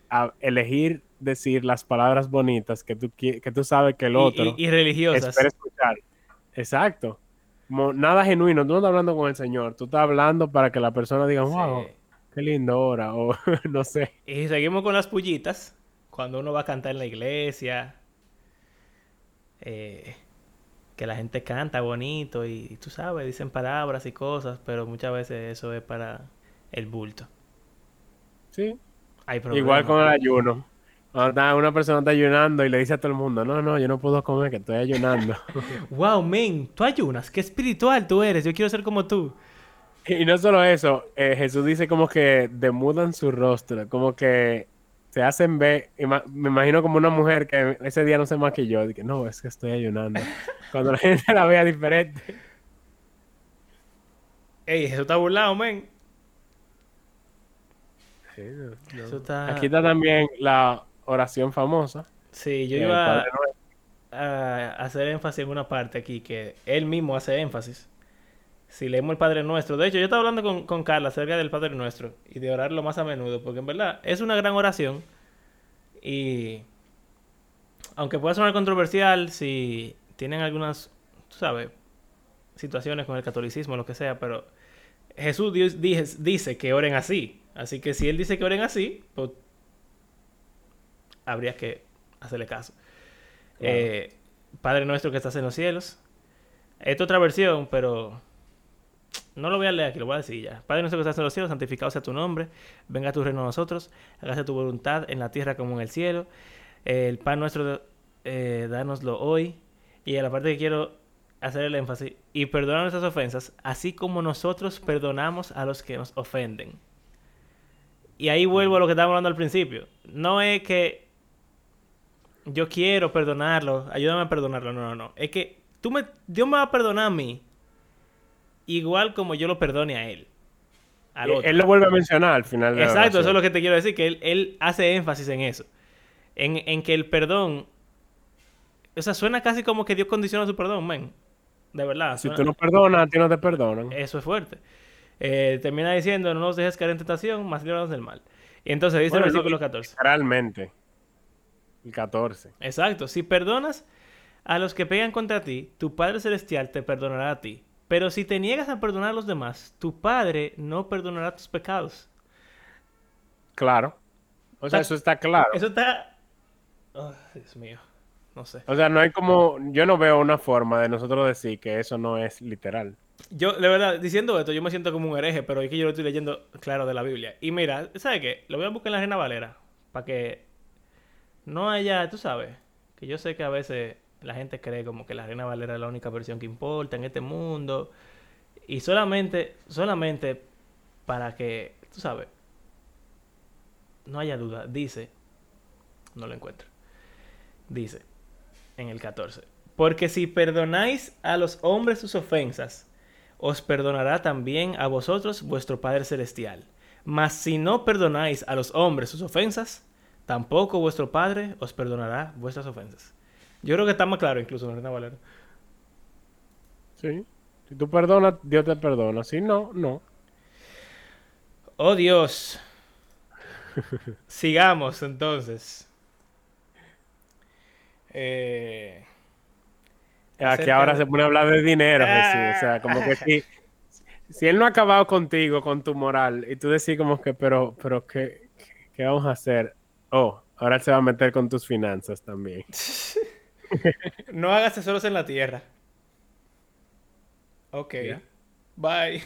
a elegir decir las palabras bonitas que tú, que tú sabes que el otro... Y, y, y religiosas. Espera escuchar. Exacto. nada genuino. Tú no estás hablando con el Señor, tú estás hablando para que la persona diga, wow, sí, qué lindo hora, o no sé. Y seguimos con las pullitas, cuando uno va a cantar en la iglesia, eh, que la gente canta bonito y, y tú sabes, dicen palabras y cosas, pero muchas veces eso es para el bulto. Sí. Hay problemas. Igual con el ayuno. Cuando una persona está ayunando y le dice a todo el mundo, no, no, yo no puedo comer, que estoy ayunando. Wow, men, tú ayunas, qué espiritual tú eres, yo quiero ser como tú. Y no solo eso, eh, Jesús dice como que demudan su rostro, como que se hacen ver, ima- me imagino como una mujer que ese día no se maquilló, que no, es que estoy ayunando, cuando la gente la vea diferente. Ey, Jesús está burlado, men. Sí, no, no. Está... Aquí está también la oración famosa. Sí, yo iba a hacer énfasis en una parte aquí, que él mismo hace énfasis. Si leemos el Padre Nuestro. De hecho, yo estaba hablando con, con Carla acerca del Padre Nuestro y de orarlo más a menudo, porque en verdad es una gran oración. Y aunque pueda sonar controversial, si tienen algunas, tú sabes, situaciones con el catolicismo, lo que sea, pero Jesús Dios, dice, dice que oren así. Así que si él dice que oren así, pues habría que hacerle caso. Claro. Eh, Padre Nuestro que estás en los cielos. Esta otra versión, pero... No lo voy a leer aquí, lo voy a decir ya. Padre nuestro que estás en los cielos, santificado sea tu nombre. Venga tu reino a nosotros. Hágase tu voluntad en la tierra como en el cielo. Eh, el pan nuestro, eh, dánoslo hoy. Y a la parte que quiero hacer el énfasis. Y perdona nuestras ofensas, así como nosotros perdonamos a los que nos ofenden. Y ahí vuelvo a lo que estábamos hablando al principio. No es que yo quiero perdonarlo, ayúdame a perdonarlo. No, no, no. Es que tú me, Dios me va a perdonar a mí. Igual como yo lo perdone a él. Al otro. Él lo vuelve a mencionar al final de la oración. Exacto, eso es lo que te quiero decir, que él, él hace énfasis en eso. En, en que el perdón... O sea, suena casi como que Dios condiciona su perdón, men. De verdad. Suena... Si tú no perdonas, a ti no te perdonan. Eso es fuerte. Eh, termina diciendo, no nos dejes caer en tentación, más líbranos del mal. Y entonces dice bueno, el versículo catorce. Realmente. El catorce. Exacto. Si perdonas a los que pegan contra ti, tu Padre Celestial te perdonará a ti. Pero si te niegas a perdonar a los demás, tu Padre no perdonará tus pecados. Claro. O sea, está, eso está claro. Eso está... Oh, Dios mío. No sé. O sea, no hay como... Yo no veo una forma de nosotros decir que eso no es literal. Yo, de verdad, diciendo esto, yo me siento como un hereje, pero es que yo lo estoy leyendo claro de la Biblia. Y mira, ¿sabes qué? Lo voy a buscar en la Reina Valera. Para que no haya... Tú sabes, que yo sé que a veces... La gente cree como que la Reina Valera es la única versión que importa en este mundo. Y solamente, solamente para que, tú sabes, no haya duda. Dice, no lo encuentro. Dice, en el catorce. Porque si perdonáis a los hombres sus ofensas, os perdonará también a vosotros vuestro Padre Celestial. Mas si no perdonáis a los hombres sus ofensas, tampoco vuestro Padre os perdonará vuestras ofensas. Yo creo que está más claro incluso, Reina Valera. Sí. Si tú perdonas, Dios te perdona. Si no, no. Oh, Dios. Sigamos, entonces. Eh... Aquí ahora de... se pone a hablar de dinero, ah. Jesús. O sea, como que si, si Él no ha acabado contigo, con tu moral, y tú decís como que, pero, pero, ¿qué, qué vamos a hacer? Oh, ahora Él se va a meter con tus finanzas también. No hagas tesoros en la tierra. Ok. Yeah. Bye.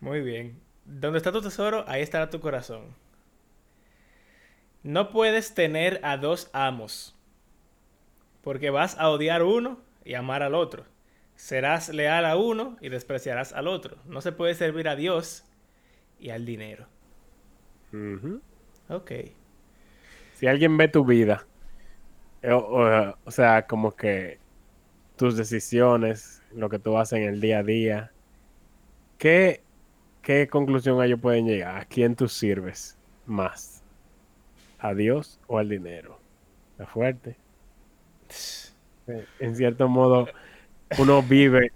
Muy bien. Donde está tu tesoro, ahí estará tu corazón. No puedes tener a dos amos, porque vas a odiar uno y amar al otro. Serás leal a uno y despreciarás al otro. No se puede servir a Dios y al dinero. Uh-huh. Ok. Si alguien ve tu vida... O, o, o sea, como que tus decisiones, lo que tú haces en el día a día, ¿qué, qué conclusión ellos pueden llegar? ¿A quién tú sirves más? ¿A Dios o al dinero? Está fuerte. En cierto modo, uno vive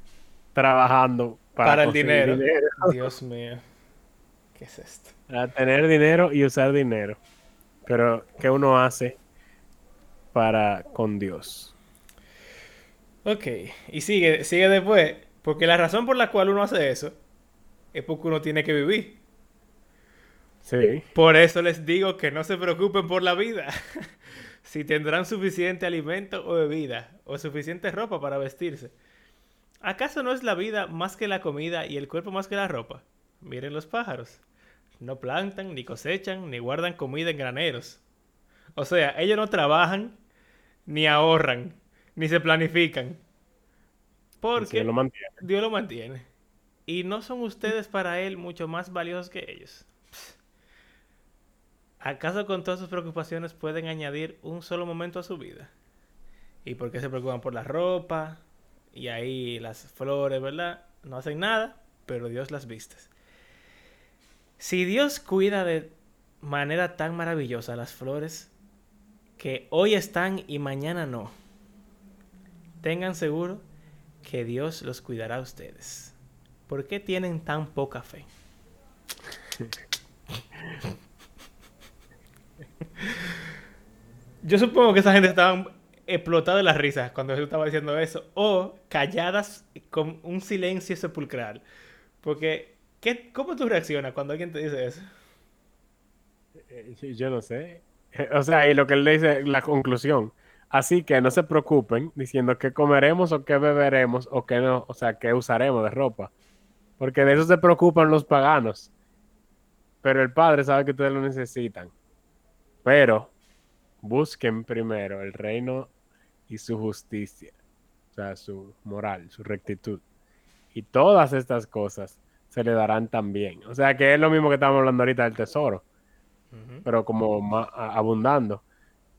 trabajando para, para el dinero. dinero. Dios mío. ¿Qué es esto? A tener dinero y usar dinero. Pero, ¿qué uno hace para con Dios? Ok, y sigue, sigue después, porque la razón por la cual uno hace eso es porque uno tiene que vivir. Sí. Por eso les digo que no se preocupen por la vida, si tendrán suficiente alimento o bebida, o suficiente ropa para vestirse. ¿Acaso no es la vida más que la comida y el cuerpo más que la ropa? Miren los pájaros. No plantan, ni cosechan, ni guardan comida en graneros. O sea, ellos no trabajan, ni ahorran, ni se planifican. Porque Dios lo mantiene. Dios lo mantiene. Y no son ustedes para Él mucho más valiosos que ellos. ¿Acaso con todas sus preocupaciones pueden añadir un solo momento a su vida? ¿Y por qué se preocupan por la ropa? Y ahí las flores, ¿verdad? No hacen nada, pero Dios las viste. Si Dios cuida de manera tan maravillosa las flores que hoy están y mañana no, tengan seguro que Dios los cuidará a ustedes. ¿Por qué tienen tan poca fe? Yo supongo que esa gente estaba explotada de las risas cuando Jesús estaba diciendo eso, o calladas con un silencio sepulcral. Porque, ¿qué, ¿cómo tú reaccionas cuando alguien te dice eso? Yo no sé. O sea, y lo que él le dice, la conclusión. Así que no se preocupen diciendo qué comeremos o qué beberemos o qué no, o sea, qué usaremos de ropa. Porque de eso se preocupan los paganos. Pero el Padre sabe que ustedes lo necesitan. Pero busquen primero el reino y su justicia, o sea, su moral, su rectitud. Y todas estas cosas se le darán también. O sea, que es lo mismo que estábamos hablando ahorita del tesoro, uh-huh. pero como más abundando.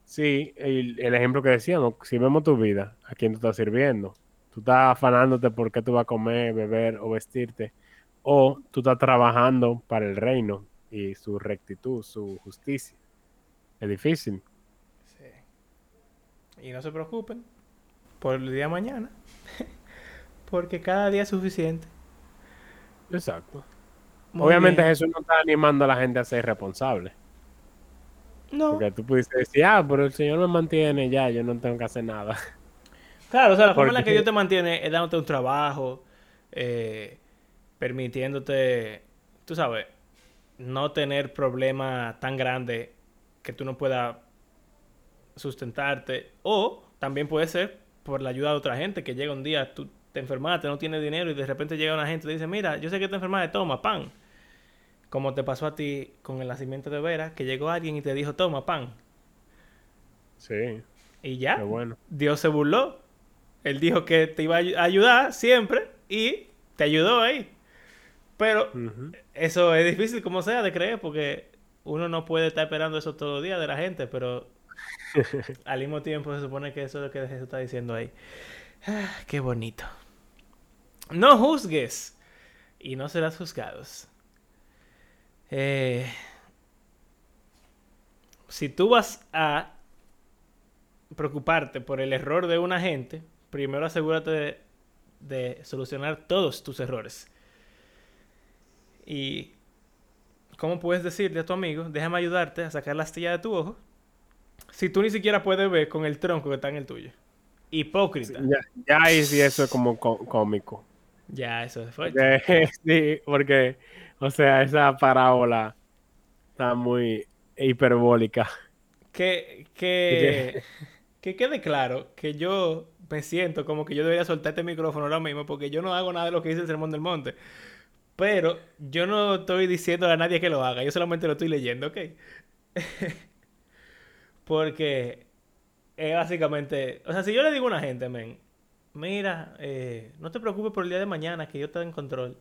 Sí, el, el ejemplo que decíamos, si vemos tu vida, ¿a quién tú estás sirviendo? Tú estás afanándote por qué tú vas a comer, beber o vestirte. O tú estás trabajando para el reino y su rectitud, su justicia. Es difícil. Y no se preocupen por el día de mañana, porque cada día es suficiente. Exacto. Muy Obviamente bien. Jesús no está animando a la gente a ser responsable. No. Porque tú pudiste decir, ah, pero el Señor me mantiene ya, yo no tengo que hacer nada. Claro, o sea, la porque... forma en la que Dios te mantiene es dándote un trabajo, eh, permitiéndote, tú sabes, no tener problemas tan grandes que tú no puedas sustentarte, o también puede ser por la ayuda de otra gente, que llega un día, tú te enfermaste, no tienes dinero y de repente llega una gente y te dice, mira, yo sé que te enfermaste, toma pan, como te pasó a ti con el nacimiento de Vera, que llegó alguien y te dijo, toma pan. Sí. Y ya, pero bueno, Dios se burló, Él dijo que te iba a ayudar siempre y te ayudó ahí, pero uh-huh. eso es difícil como sea de creer, porque uno no puede estar esperando eso todo el día de la gente, pero al mismo tiempo se supone que eso es lo que Jesús está diciendo ahí. Ah, qué bonito. No juzgues y no serás juzgados. Eh, si tú vas a preocuparte por el error de una gente, primero asegúrate de, de solucionar todos tus errores. Y ¿cómo puedes decirle a tu amigo, déjame ayudarte a sacar la astilla de tu ojo, si tú ni siquiera puedes ver con el tronco que está en el tuyo? Hipócrita. Sí, ya, ya y sí, eso es como cómico. Ya, eso es fuerte. Porque, sí, porque, o sea, esa parábola está muy hiperbólica. Que, que, que quede claro que yo me siento como que yo debería soltar este micrófono ahora mismo, porque yo no hago nada de lo que dice el Sermón del Monte. Pero yo no estoy diciendo a nadie que lo haga, yo solamente lo estoy leyendo, ¿ok? Porque es eh, básicamente... O sea, si yo le digo a una gente, men, mira, eh, no te preocupes por el día de mañana, que yo estoy en control.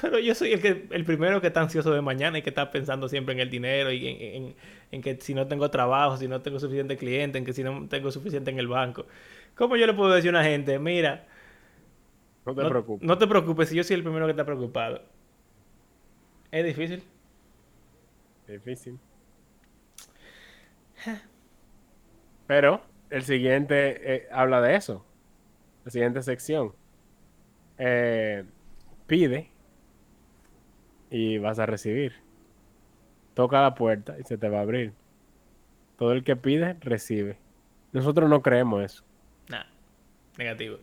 Pero yo soy el que el primero que está ansioso de mañana y que está pensando siempre en el dinero y en, en, en que si no tengo trabajo, si no tengo suficiente cliente, en que si no tengo suficiente en el banco. ¿Cómo yo le puedo decir a una gente, mira, no te, no, preocupes. no te preocupes si yo soy el primero que está preocupado? Es difícil. Difícil. Pero el siguiente eh, habla de eso. La siguiente sección. Eh, pide y vas a recibir. Toca la puerta y se te va a abrir. Todo el que pide, recibe. Nosotros no creemos eso. Nah. negativo.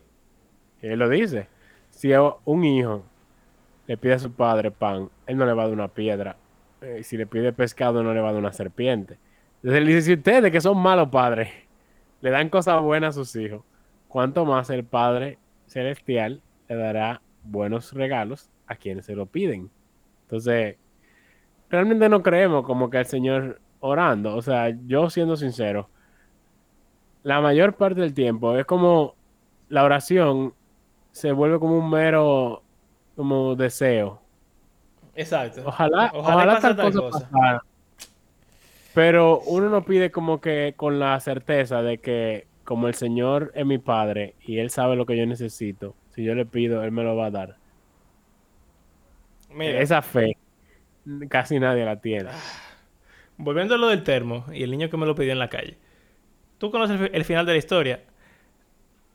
Y él lo dice. Si un hijo le pide a su padre pan, él no le va a dar una piedra. Eh, si le pide pescado, no le va a dar una serpiente. Entonces él dice, si ustedes que son malos padres le dan cosas buenas a sus hijos, ¿cuánto más el Padre Celestial le dará buenos regalos a quienes se lo piden? Entonces, realmente no creemos como que el Señor orando. O sea, yo siendo sincero, la mayor parte del tiempo es como la oración se vuelve como un mero como deseo. Exacto. Ojalá, ojalá, ojalá tal cosa pasara. Pero uno no pide como que con la certeza de que como el Señor es mi Padre y Él sabe lo que yo necesito, si yo le pido, Él me lo va a dar. Mira, esa fe casi nadie la tiene. Volviendo a lo del termo y el niño que me lo pidió en la calle. Tú conoces el, el final de la historia.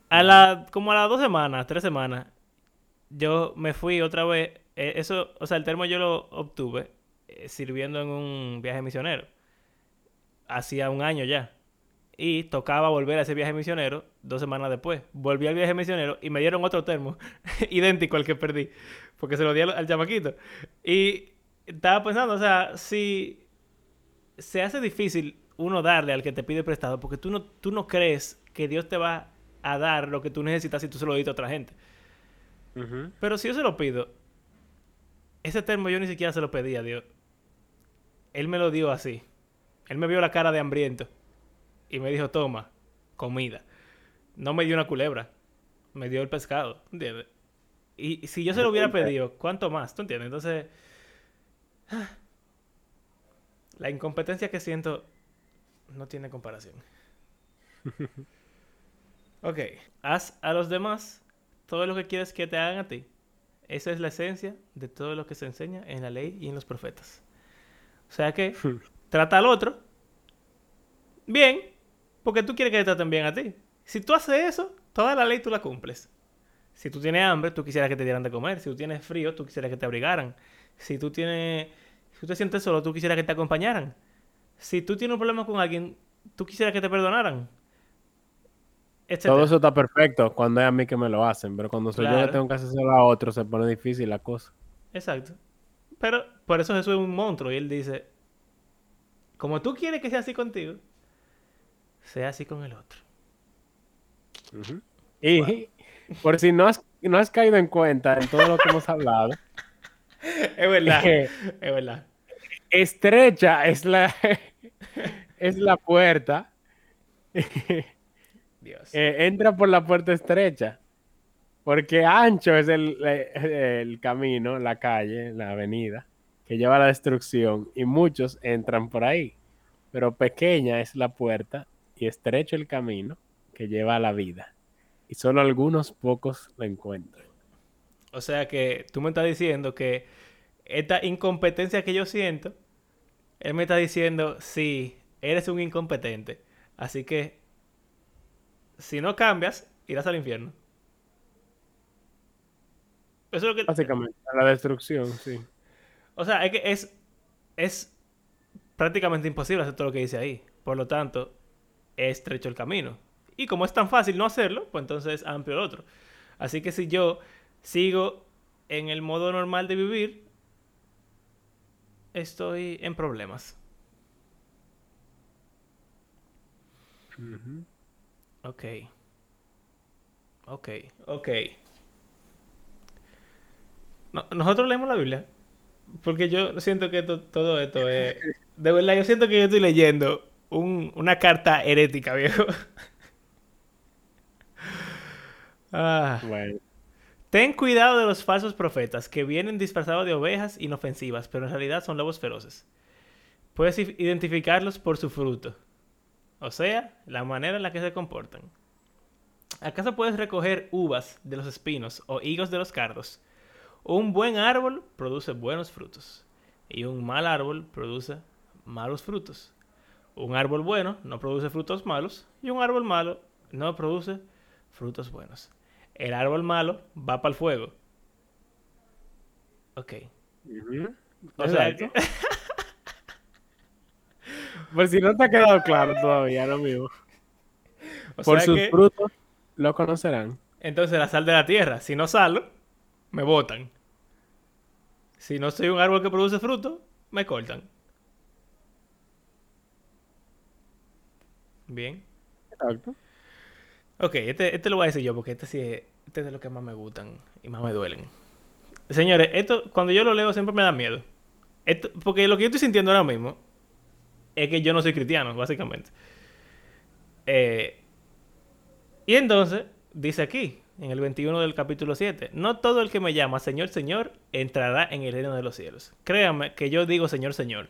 A la, como a las dos semanas, tres semanas, yo me fui otra vez. Eh, eso, o sea, el termo yo lo obtuve eh, sirviendo en un viaje misionero. Hacía un año ya. Y tocaba volver a ese viaje misionero dos semanas después. Volví al viaje misionero y me dieron otro termo idéntico al que perdí. Porque se lo di al, al chamaquito. Y estaba pensando, o sea, si se hace difícil uno darle al que te pide prestado, porque tú no, tú no crees que Dios te va a dar lo que tú necesitas si tú se lo diste a otra gente. Uh-huh. Pero si yo se lo pido, ese termo yo ni siquiera se lo pedí a Dios. Él me lo dio así. Él me vio la cara de hambriento y me dijo, toma, comida. No me dio una culebra, me dio el pescado, ¿entiendes? Y si yo se lo hubiera pedido, ¿cuánto más? ¿Tú entiendes? Entonces, la incompetencia que siento no tiene comparación. Ok, haz a los demás todo lo que quieres que te hagan a ti. Esa es la esencia de todo lo que se enseña en la ley y en los profetas. O sea que... trata al otro bien, porque tú quieres que te traten bien a ti. Si tú haces eso, toda la ley tú la cumples. Si tú tienes hambre, tú quisieras que te dieran de comer. Si tú tienes frío, tú quisieras que te abrigaran. Si tú tienes... si tú te sientes solo, tú quisieras que te acompañaran. Si tú tienes un problema con alguien, tú quisieras que te perdonaran. Etcétera. Todo eso está perfecto cuando es a mí que me lo hacen, pero cuando soy claro. yo que tengo que hacerlo a otro, se pone difícil la cosa. Exacto. Pero por eso Jesús es un monstruo y él dice... como tú quieres que sea así contigo, sea así con el otro. Uh-huh. Y wow. Por si no has, no has caído en cuenta en todo lo que hemos hablado. Es verdad, eh, es verdad. Estrecha es la, es la puerta. Dios. Eh, entra por la puerta estrecha. Porque ancho es el, el camino, la calle, la avenida que lleva a la destrucción, y muchos entran por ahí. Pero pequeña es la puerta y estrecho el camino que lleva a la vida, y solo algunos pocos la encuentran. O sea que tú me estás diciendo que esta incompetencia que yo siento, él me está diciendo, sí, eres un incompetente, así que si no cambias, irás al infierno. Eso es lo que... básicamente, a la destrucción, sí. O sea, es que es, es prácticamente imposible hacer todo lo que dice ahí. Por lo tanto, es estrecho el camino. Y como es tan fácil no hacerlo, pues entonces es amplio el otro. Así que si yo sigo en el modo normal de vivir, estoy en problemas. Uh-huh. Ok. Ok, ok. No, nosotros leemos la Biblia. Porque yo siento que to- todo esto es... de verdad, yo siento que yo estoy leyendo un, una carta herética, viejo. Ah. Bueno. Ten cuidado de los falsos profetas que vienen disfrazados de ovejas inofensivas, pero en realidad son lobos feroces. Puedes identificarlos por su fruto. O sea, la manera en la que se comportan. ¿Acaso puedes recoger uvas de los espinos o higos de los cardos? Un buen árbol produce buenos frutos y un mal árbol produce malos frutos. Un árbol bueno no produce frutos malos y un árbol malo no produce frutos buenos. El árbol malo va para el fuego. Ok. Uh-huh. O sea que... por si no te ha quedado claro todavía, lo mismo. O por sus que... frutos lo conocerán. Entonces la sal de la tierra, si no salo, me botan. Si no soy un árbol que produce fruto, me cortan. Bien. Exacto. Ok, este, este lo voy a decir yo porque este sí es, este es de los que más me gustan y más me duelen. Señores, esto cuando yo lo leo siempre me da miedo. Esto, porque lo que yo estoy sintiendo ahora mismo es que yo no soy cristiano, básicamente. Eh, y entonces, dice aquí, en el veintiuno del capítulo siete, no todo el que me llama Señor, Señor, entrará en el reino de los cielos. Créanme que yo digo Señor, Señor.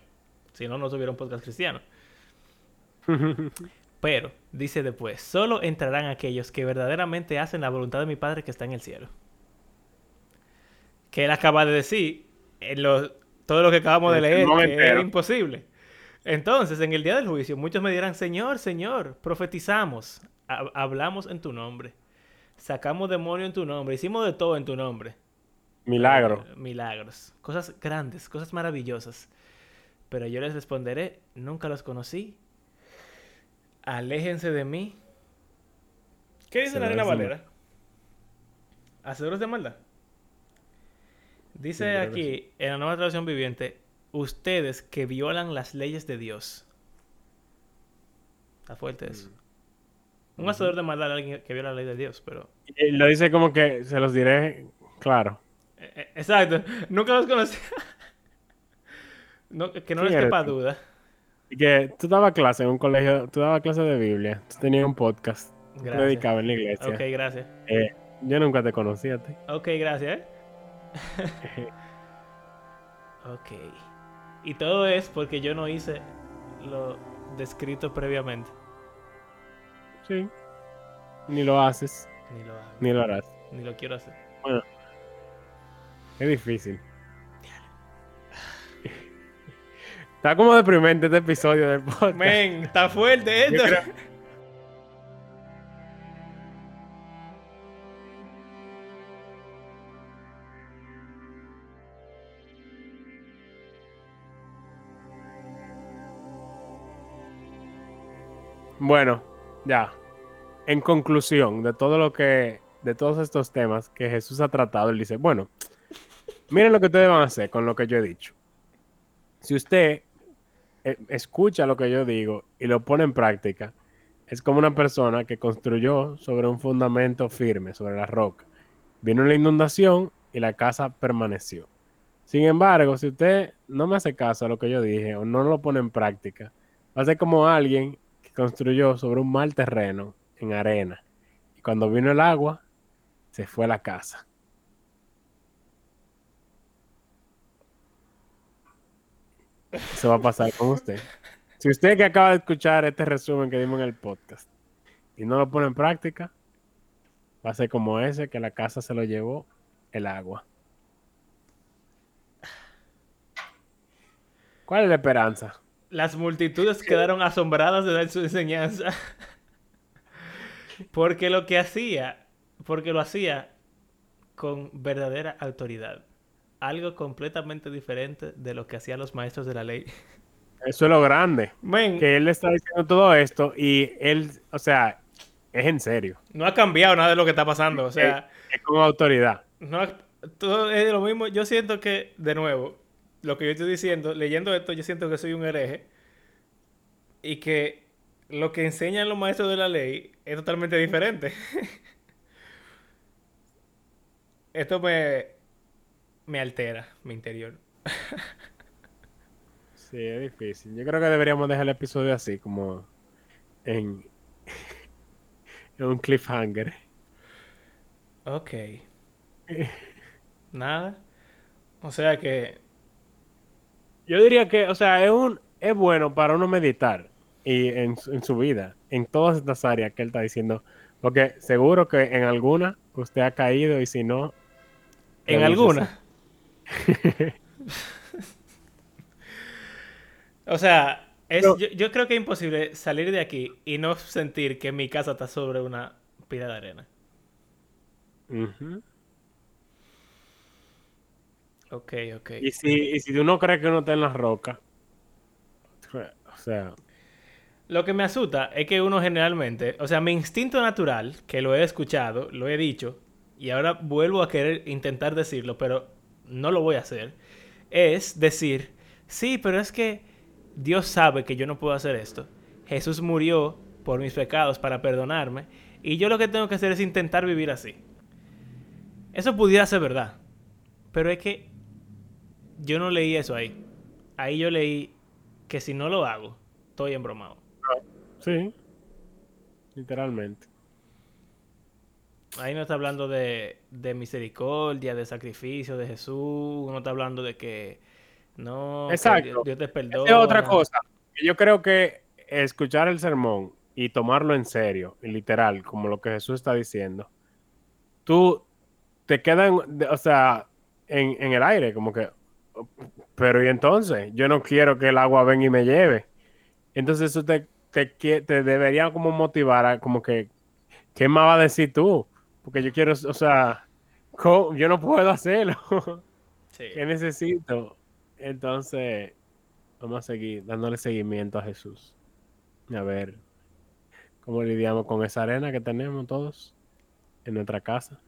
Si no, no tuviera un podcast cristiano. Pero, dice después, solo entrarán aquellos que verdaderamente hacen la voluntad de mi Padre que está en el cielo. Que él acaba de decir, en los, todo lo que acabamos de leer, que era imposible. Entonces, en el día del juicio, muchos me dirán, Señor, Señor, profetizamos, ha- hablamos en tu nombre, sacamos demonios en tu nombre, hicimos de todo en tu nombre. Milagro. Eh, milagros. Cosas grandes, cosas maravillosas. Pero yo les responderé, nunca los conocí. Aléjense de mí. ¿Qué dice la Reina Valera? Hacedores de maldad. Dice aquí, en la Nueva Traducción Viviente, ustedes que violan las leyes de Dios. Está fuerte eso. Mm. Un hacedor de maldad, alguien que viola la ley de Dios, pero... Y lo dice como que se los diré claro. Eh, exacto. Nunca los conocí. No, que no les quepa duda. Y que tú dabas clase en un colegio, tú dabas clase de Biblia, tú tenías un podcast, tú predicabas en la iglesia. Ok, gracias. Eh, yo nunca te conocí a ti. Ok, gracias. Ok. Y todo es porque yo no hice lo descrito previamente. Sí. Ni lo haces. Ni lo hago. Ni lo harás. Ni lo quiero hacer. Bueno. Es difícil. Está como deprimente este episodio del podcast. Men, está fuerte esto. Creo... Bueno, ya. En conclusión de todo lo que, de todos estos temas que Jesús ha tratado, él dice, bueno, miren lo que ustedes van a hacer con lo que yo he dicho. Si usted escucha lo que yo digo y lo pone en práctica, es como una persona que construyó sobre un fundamento firme, sobre la roca. Vino la inundación y la casa permaneció. Sin embargo, si usted no me hace caso a lo que yo dije o no lo pone en práctica, va a ser como alguien que construyó sobre un mal terreno en arena. Y cuando vino el agua, se fue a la casa. Eso va a pasar con usted. Si usted que acaba de escuchar este resumen que dimos en el podcast y no lo pone en práctica, va a ser como ese que la casa se lo llevó el agua. ¿Cuál es la esperanza? Las multitudes quedaron asombradas de dar su enseñanza. Porque lo que hacía, porque lo hacía con verdadera autoridad. Algo completamente diferente de lo que hacían los maestros de la ley. Eso es lo grande. Man, que él le está diciendo todo esto y él, o sea, es en serio. No ha cambiado nada de lo que está pasando, o sea... Es, es con autoridad. No, todo es lo mismo. Yo siento que, de nuevo, lo que yo estoy diciendo, leyendo esto, yo siento que soy un hereje y que lo que enseñan los maestros de la ley es totalmente diferente. Esto me... Me altera mi interior. Sí, es difícil. Yo creo que deberíamos dejar el episodio así, como en, en un cliffhanger. Ok. Nada. O sea que... Yo diría que, o sea, es un es bueno para uno meditar y en, en su vida, en todas estas áreas que él está diciendo. Porque seguro que en alguna usted ha caído y si no... En alguna... O sea, es, no. yo, yo creo que es imposible salir de aquí y no sentir que mi casa está sobre una pila de arena. Uh-huh. Ok, ok. Y si, y si tú no crees que uno está en las rocas, o sea, Lo que me asusta es que uno generalmente... O sea, mi instinto natural, que lo he escuchado, lo he dicho, y ahora vuelvo a querer intentar decirlo, pero no lo voy a hacer, es decir, sí, pero es que Dios sabe que yo no puedo hacer esto. Jesús murió por mis pecados para perdonarme, y yo lo que tengo que hacer es intentar vivir así. Eso pudiera ser verdad, pero es que yo no leí eso ahí. Ahí yo leí que si no lo hago, estoy embromado. Sí, literalmente. Ahí no está hablando de, de misericordia, de sacrificio de Jesús, no está hablando de que no, exacto, que Dios te perdona. Es otra cosa. Yo creo que escuchar el sermón y tomarlo en serio, y literal, como lo que Jesús está diciendo, tú te quedas, o sea, en, en el aire, como que, pero y entonces, yo no quiero que el agua venga y me lleve. Entonces eso te, te, te debería como motivar a como que, ¿qué más vas a decir tú? Porque yo quiero, o sea, yo no puedo hacerlo. Sí. ¿Qué necesito? Entonces, vamos a seguir dándole seguimiento a Jesús. A ver, ¿cómo lidiamos con esa arena que tenemos todos en nuestra casa?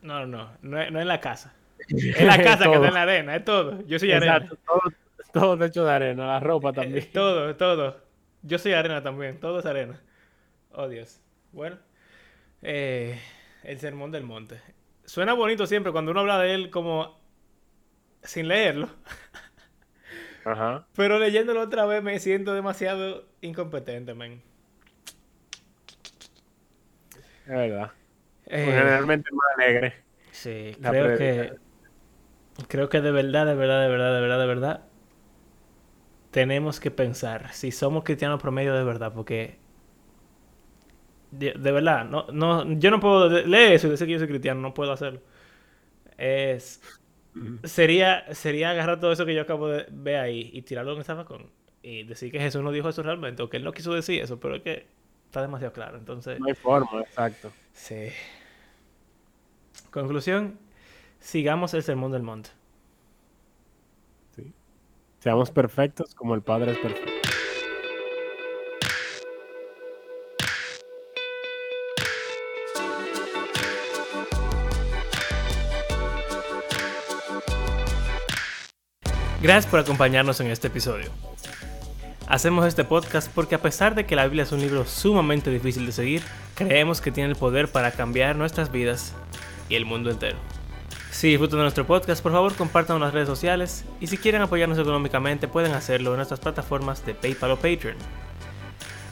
No, no, no, no es la casa. Es la casa que está en la arena, es todo. Yo soy arena. Exacto, todo, todo techo de arena, la ropa también. Todo, todo. Yo soy arena también, todo es arena. Oh, Dios. Bueno, eh, el Sermón del Monte. Suena bonito siempre cuando uno habla de él como sin leerlo. Ajá. Pero leyéndolo otra vez me siento demasiado incompetente, man. Es verdad. Eh, generalmente más alegre. Sí, la creo predica. que... Creo que de verdad, de verdad, de verdad, de verdad, de verdad... tenemos que pensar si somos cristianos promedio de verdad, porque... De, de verdad, no, no, yo no puedo leer eso y decir que yo soy cristiano, no puedo hacerlo. Es, sería, sería agarrar todo eso que yo acabo de ver ahí y tirarlo en el zafacón y decir que Jesús no dijo eso realmente, o que él no quiso decir eso, pero es que está demasiado claro. Entonces, no hay forma, exacto. Sí. Conclusión, sigamos el Sermón del Monte. Sí. Seamos perfectos como el Padre es perfecto. Gracias por acompañarnos en este episodio. Hacemos este podcast porque a pesar de que la Biblia es un libro sumamente difícil de seguir, creemos que tiene el poder para cambiar nuestras vidas y el mundo entero. Si disfrutan de nuestro podcast, por favor compartan en las redes sociales y si quieren apoyarnos económicamente pueden hacerlo en nuestras plataformas de PayPal o Patreon.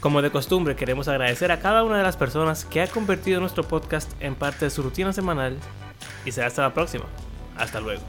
Como de costumbre, queremos agradecer a cada una de las personas que ha convertido nuestro podcast en parte de su rutina semanal y será hasta la próxima. Hasta luego.